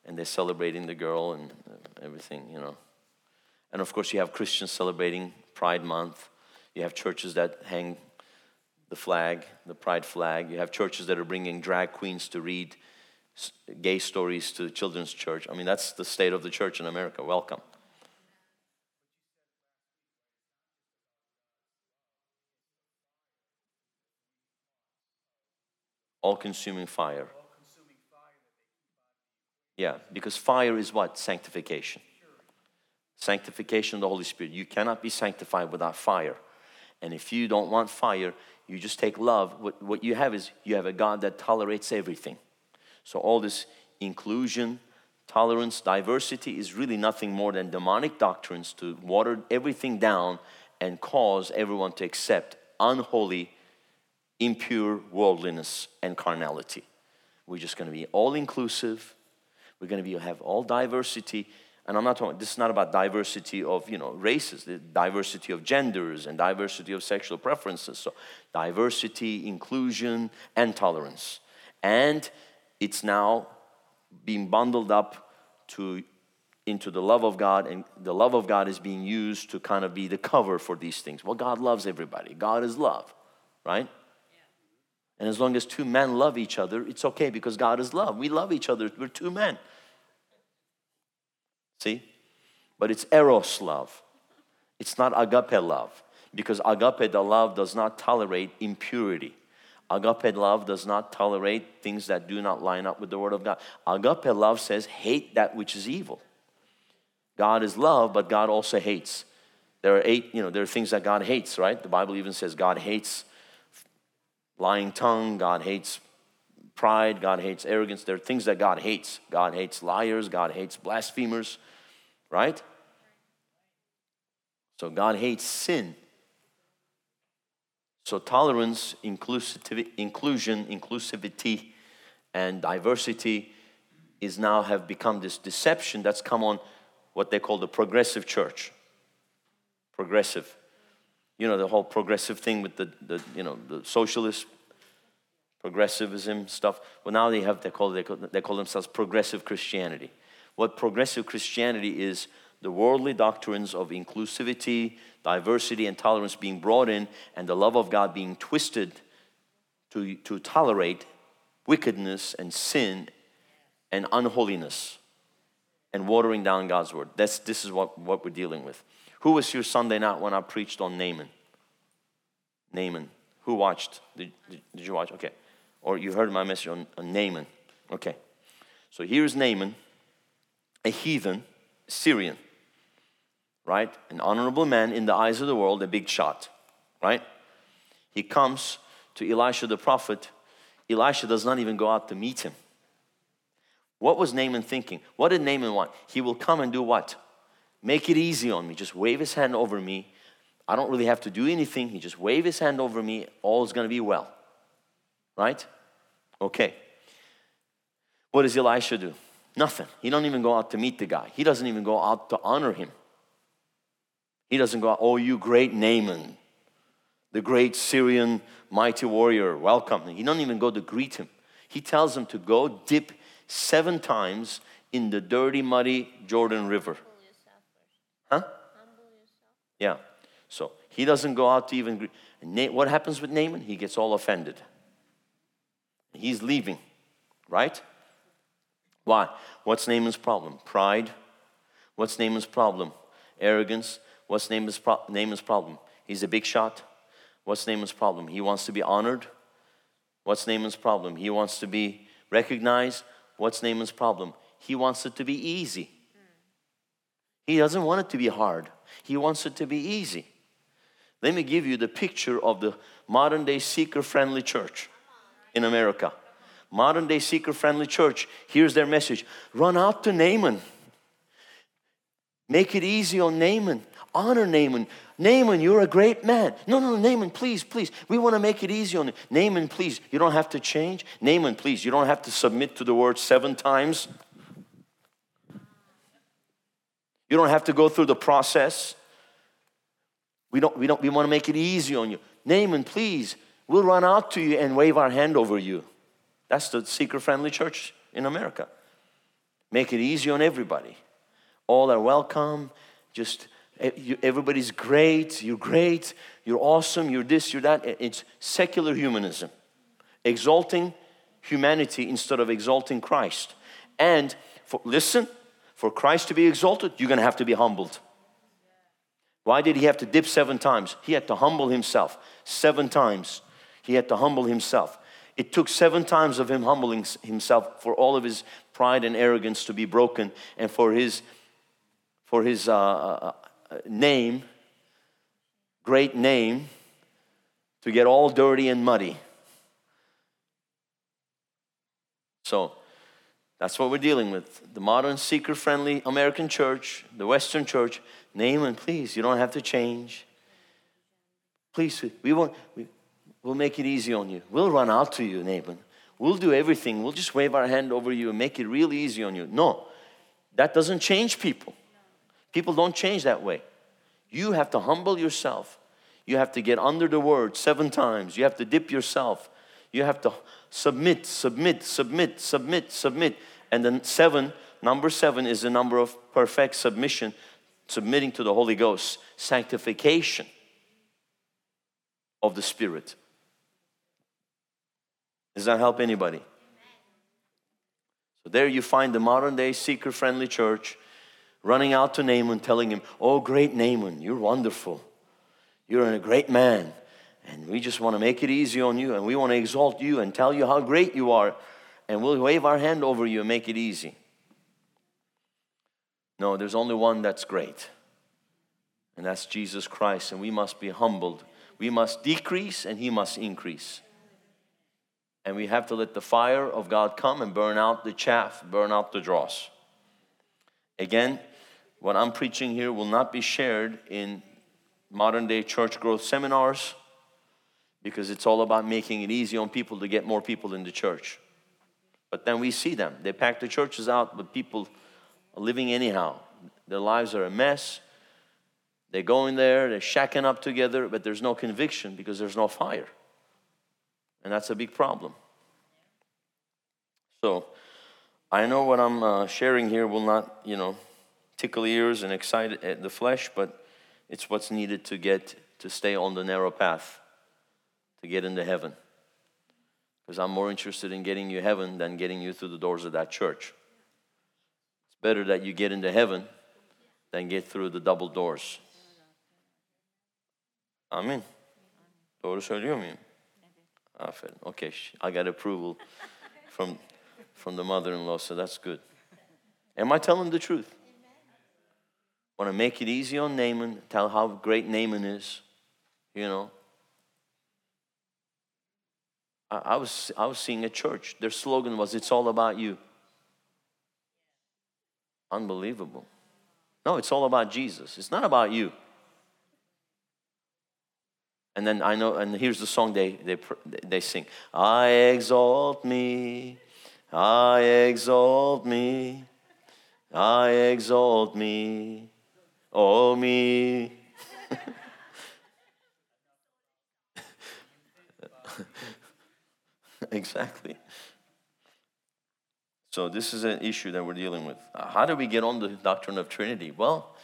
and they're celebrating the girl and everything, you know. And, of course, you have Christians celebrating Pride Month. You have churches that hang the flag, the pride flag. You have churches that are bringing drag queens to read gay stories to the children's church. I mean, that's the state of the church in America. Welcome. All-consuming fire. Yeah, because fire is what? Sanctification. Sanctification of the Holy Spirit. You cannot be sanctified without fire. And if you don't want fire, you just take love. What you have is you have a God that tolerates everything. So all this inclusion, tolerance, diversity is really nothing more than demonic doctrines to water everything down and cause everyone to accept unholy, impure worldliness and carnality. We're just going to be all inclusive. We're going to have all diversity. And I'm not talking, this is not about diversity of, you know, races, the diversity of genders and diversity of sexual preferences. So diversity, inclusion, and tolerance. And it's now being bundled up into the love of God, and the love of God is being used to kind of be the cover for these things. Well, God loves everybody. God is love, right? Yeah. And as long as two men love each other, it's okay because God is love. We love each other. We're two men. See? But it's eros love. It's not agape love, because agape, the love, does not tolerate impurity. Agape love does not tolerate things that do not line up with the Word of God. Agape love says, hate that which is evil. God is love, but God also hates. There are things that God hates, right? The Bible even says God hates lying tongue. God hates pride. God hates arrogance. There are things that God hates. God hates liars. God hates blasphemers, right? So God hates sin. So tolerance, inclusivity, and diversity is now have become this deception that's come on what they call the progressive church. Progressive. You know, the whole progressive thing with the socialist progressivism stuff. Well, now they call themselves progressive Christianity. What progressive Christianity is, the worldly doctrines of inclusivity, diversity, and tolerance being brought in, and the love of God being twisted to tolerate wickedness and sin and unholiness and watering down God's word. This is what we're dealing with. Who was here Sunday night when I preached on Naaman? Naaman. Who watched? Did you watch? Okay. Or you heard my message on Naaman. Okay. So here's Naaman, a heathen, Syrian. Right? An honorable man in the eyes of the world, a big shot, right? He comes to Elisha the prophet. Elisha does not even go out to meet him. What was Naaman thinking? What did Naaman want? He will come and do what? Make it easy on me. Just wave his hand over me. I don't really have to do anything. He just wave his hand over me. All is going to be well, right? Okay. What does Elisha do? Nothing. He don't even go out to meet the guy. He doesn't even go out to honor him. He doesn't go, oh, you great Naaman. the great Syrian mighty warrior, welcome. He don't even go to greet him. He tells him to go dip 7 times in the dirty, muddy Jordan River. Huh? Yeah. So he doesn't go out to even greet. What happens with Naaman? He gets all offended. He's leaving, right? Why? What's Naaman's problem? Pride. What's Naaman's problem? Arrogance. What's Naaman's problem? He's a big shot. What's Naaman's problem? He wants to be honored. What's Naaman's problem? He wants to be recognized. What's Naaman's problem? He wants it to be easy. He doesn't want it to be hard. He wants it to be easy. Let me give you the picture of the modern-day seeker-friendly church in America. Modern-day seeker-friendly church, here's their message. Run out to Naaman. Make it easy on Naaman. Honor Naaman. Naaman, you're a great man. No, Naaman, please, please. We want to make it easy on you. Naaman, please, you don't have to change. Naaman, please, you don't have to submit to the word 7 times. You don't have to go through the process. We want to make it easy on you. Naaman, please, we'll run out to you and wave our hand over you. That's the seeker-friendly church in America. Make it easy on everybody. All are welcome. Just everybody's great. You're great. You're awesome. You're this, you're that. It's secular humanism. Exalting humanity instead of exalting Christ. And for Christ to be exalted, you're going to have to be humbled. Why did he have to dip 7 times? He had to humble himself. 7 times. He had to humble himself. It took 7 times of him humbling himself for all of his pride and arrogance to be broken, and for his name, great name, to get all dirty and muddy. So that's what we're dealing with. The modern seeker-friendly American church, the Western church. Naaman, please, you don't have to change. Please, we'll make it easy on you. We'll run out to you, Naaman. We'll do everything. We'll just wave our hand over you and make it really easy on you. No, that doesn't change people. People don't change that way. You have to humble yourself. You have to get under the word 7 times. You have to dip yourself. You have to submit. And then 7, number 7 is the number of perfect submission, submitting to the Holy Ghost, sanctification of the Spirit. Does that help anybody? Amen. So there you find the modern-day seeker-friendly church running out to Naaman, telling him, oh, great Naaman, you're wonderful. You're a great man. And we just want to make it easy on you, and we want to exalt you and tell you how great you are. And we'll wave our hand over you and make it easy. No, there's only one that's great. And that's Jesus Christ. And we must be humbled. We must decrease and he must increase. And we have to let the fire of God come and burn out the chaff, burn out the dross. Again, what I'm preaching here will not be shared in modern day church growth seminars, because it's all about making it easy on people to get more people in the church. But then we see them. They pack the churches out, but people are living anyhow. Their lives are a mess. They go in there, they're shacking up together, but there's no conviction because there's no fire. And that's a big problem. So I know what I'm sharing here will not, tickle ears and excite the flesh, but it's what's needed to stay on the narrow path, to get into heaven. Because I'm more interested in getting you heaven than getting you through the doors of that church. It's better that you get into heaven than get through the double doors. Amen. Doğru söylüyor muyum? Aferin. Okay, I got approval from the mother-in-law, so that's good. Am I telling the truth? Want to make it easy on Naaman, tell how great Naaman is, I was seeing a church. Their slogan was, it's all about you. Unbelievable. No, it's all about Jesus. It's not about you. And then I know, and here's the song they sing. I exalt me, oh me. Exactly. So this is an issue that we're dealing with. How do we get on the doctrine of Trinity? Well,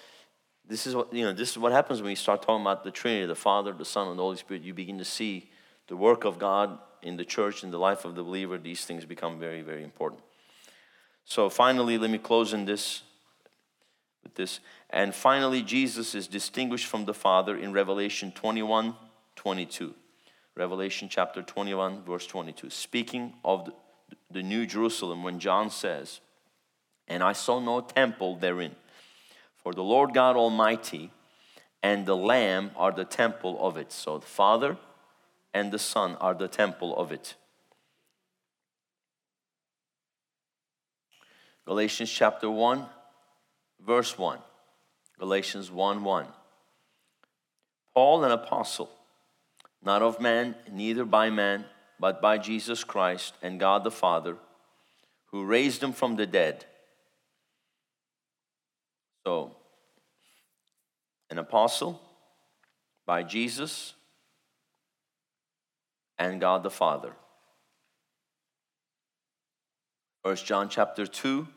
this is what, this is what happens when we start talking about the Trinity, the Father, the Son, and the Holy Spirit. You begin to see the work of God in the church, in the life of the believer. These things become very, very important. So finally, let me close in this with this. And finally, Jesus is distinguished from the Father in Revelation 21, 22. Revelation chapter 21, verse 22. Speaking of the New Jerusalem, when John says, "And I saw no temple therein, for the Lord God Almighty and the Lamb are the temple of it." So the Father and the Son are the temple of it. Galatians chapter 1, verse 1. Galatians 1, 1. "Paul, an apostle, not of man, neither by man, but by Jesus Christ and God the Father, who raised him from the dead." So, an apostle by Jesus and God the Father. 1 John chapter 2,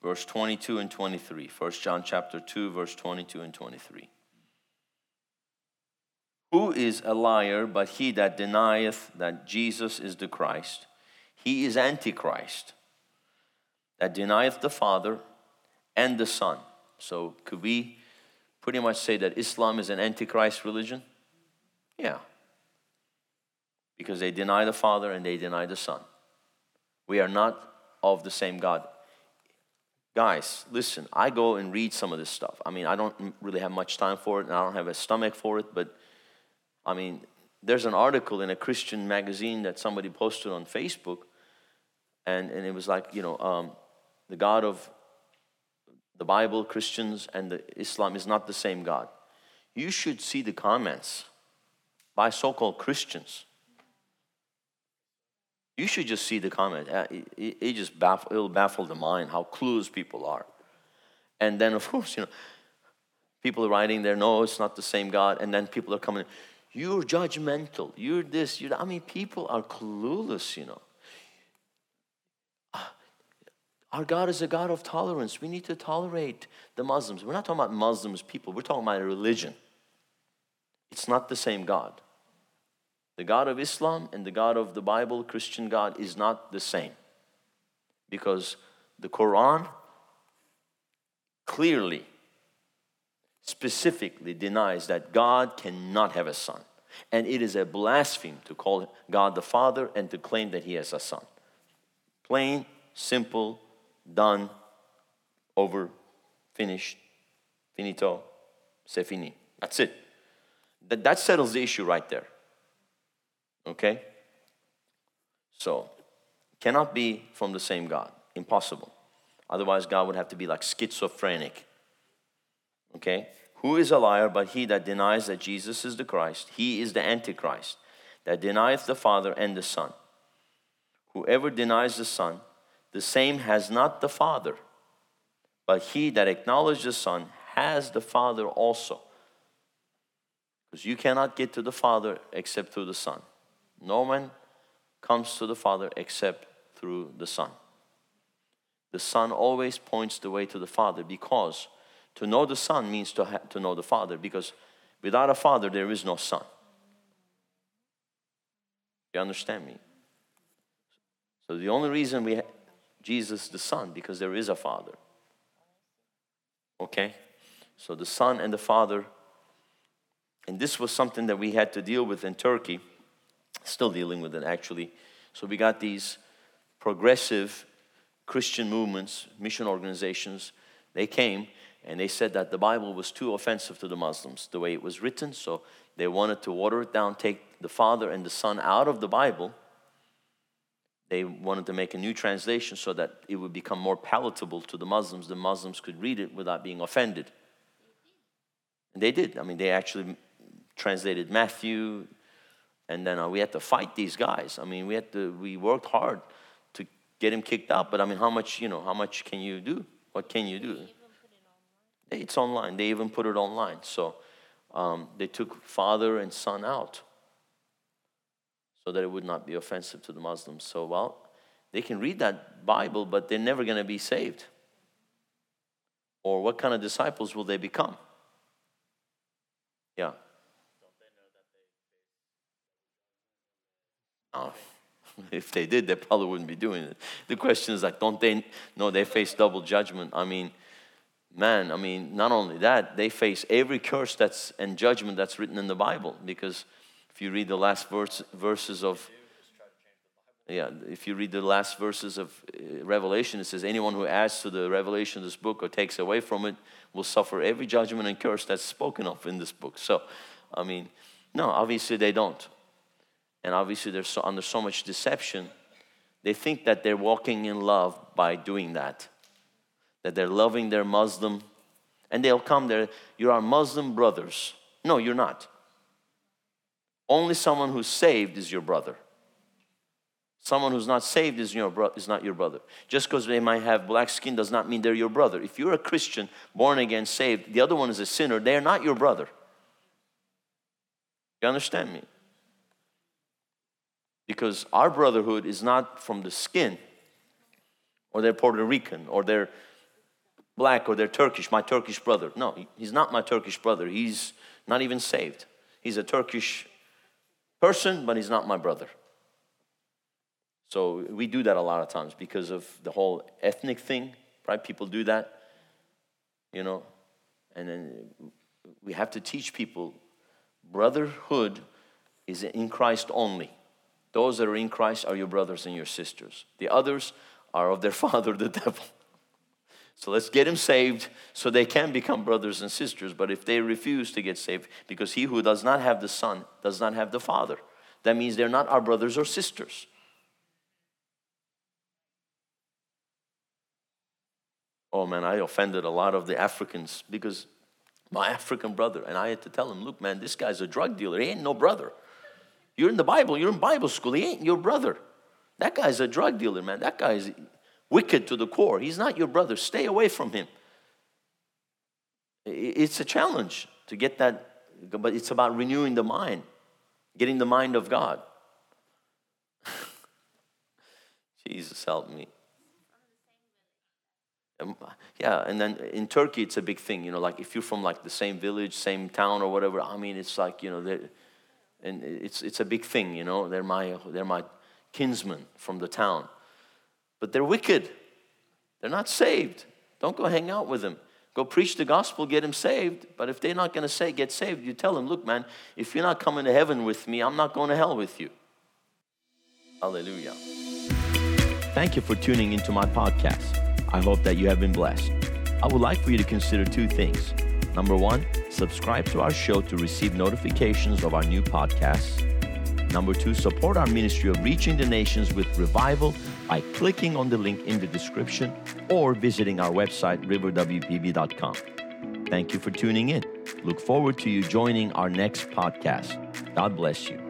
verse 22 and 23. 1 John chapter 2, verse 22 and 23. "Who is a liar but he that denieth that Jesus is the Christ? He is Antichrist, that denieth the Father and the Son." So could we pretty much say that Islam is an Antichrist religion? Yeah. Because they deny the Father and they deny the Son. We are not of the same God. Guys, listen, I go and read some of this stuff. I mean, I don't really have much time for it and I don't have a stomach for it, but I mean, there's an article in a Christian magazine that somebody posted on Facebook, and it was like, the God of the Bible, Christians, and the Islam is not the same God. You should see the comments by so-called Christians. You should just see the comment. It just it'll baffle the mind how clueless people are. And then, of course, people are writing there, "No, it's not the same God," and then people are coming in, "You're judgmental. You're this. You're that." I mean, people are clueless, Our God is a God of tolerance. We need to tolerate the Muslims. We're not talking about Muslims, people. We're talking about a religion. It's not the same God. The God of Islam and the God of the Bible, Christian God, is not the same. Because the Quran clearly, specifically denies that God cannot have a son. And it is a blasphemy to call God the Father and to claim that he has a son. Plain, simple, done, over, finished, finito, c'est fini. That's it. That settles the issue right there. Okay? So, cannot be from the same God. Impossible. Otherwise, God would have to be like schizophrenic. Okay? "Who is a liar but he that denies that Jesus is the Christ? He is the Antichrist, that denieth the Father and the Son. Whoever denies the Son, the same has not the Father. But he that acknowledges the Son has the Father also." Because you cannot get to the Father except through the Son. No man comes to the Father except through the Son. The Son always points the way to the Father, because to know the Son means to know the Father, because without a Father, there is no Son. You understand me? So the only reason we have Jesus the Son, because there is a Father. Okay? So the Son and the Father, and this was something that we had to deal with in Turkey, still dealing with it actually. So we got these progressive Christian movements, mission organizations, they came, and they said that the Bible was too offensive to the Muslims, the way it was written. So they wanted to water it down, take the Father and the Son out of the Bible. They wanted to make a new translation so that it would become more palatable to the Muslims. The Muslims could read it without being offended. And they did. I mean, they actually translated Matthew. And then we had to fight these guys. I mean, we worked hard to get him kicked out. But I mean, how much can you do? What can you do? It's online. They even put it online. So they took Father and Son out. so that it would not be offensive to the Muslims. So, well, they can read that Bible, but they're never going to be saved. Or what kind of disciples will they become? Yeah. Oh, if they did, they probably wouldn't be doing it. The question is like, don't they know they face double judgment? I mean, man, I mean, not only that, they face every curse that's and judgment that's written in the Bible. Because if you read the last verses of... Yeah, if you read the last verses of Revelation, it says, anyone who adds to the revelation of this book or takes away from it will suffer every judgment and curse that's spoken of in this book. So, I mean, no, obviously they don't. And obviously they're so, under so much deception, they think that they're walking in love by doing that. That they're loving their Muslim, and they'll come there, you're our Muslim brothers. No, you're not. Only someone who's saved is your brother. Someone who's not saved is not your brother. Just because they might have black skin does not mean they're your brother. If you're a Christian, born again, saved, the other one is a sinner, they're not your brother. You understand me? Because our brotherhood is not from the skin, or they're Puerto Rican, or they're black, or they're Turkish, my Turkish brother. No, he's not my Turkish brother. He's not even saved. He's a Turkish person, but he's not my brother. So we do that a lot of times because of the whole ethnic thing, right? People do that, you know. And then we have to teach people brotherhood is in Christ only. Those that are in Christ are your brothers and your sisters. The others are of their father, the devil. So let's get him saved so they can become brothers and sisters. But if they refuse to get saved, because he who does not have the son does not have the father, that means they're not our brothers or sisters. Oh man, I offended a lot of the Africans because my African brother, and I had to tell him, look man, this guy's a drug dealer. He ain't no brother. You're in the Bible. You're in Bible school. He ain't your brother. That guy's a drug dealer, man. That guy's wicked to the core. He's not your brother. Stay away from him. It's a challenge to get that, but it's about renewing the mind, getting the mind of God. Jesus, help me. Yeah, and then in Turkey, it's a big thing, you know, like if you're from like the same village, same town or whatever, I mean, it's like, you know, and it's a big thing, you know, they're my kinsmen from the town, but they're wicked. They're not saved. Don't go hang out with them. Go preach the gospel, get them saved. But if they're not going to get saved, you tell them, look, man, if you're not coming to heaven with me, I'm not going to hell with you. Hallelujah. Thank you for tuning into my podcast. I hope that you have been blessed. I would like for you to consider two things. Number one, subscribe to our show to receive notifications of our new podcasts. Number two, support our ministry of reaching the nations with revival by clicking on the link in the description or visiting our website, riverwpb.com. Thank you for tuning in. Look forward to you joining our next podcast. God bless you.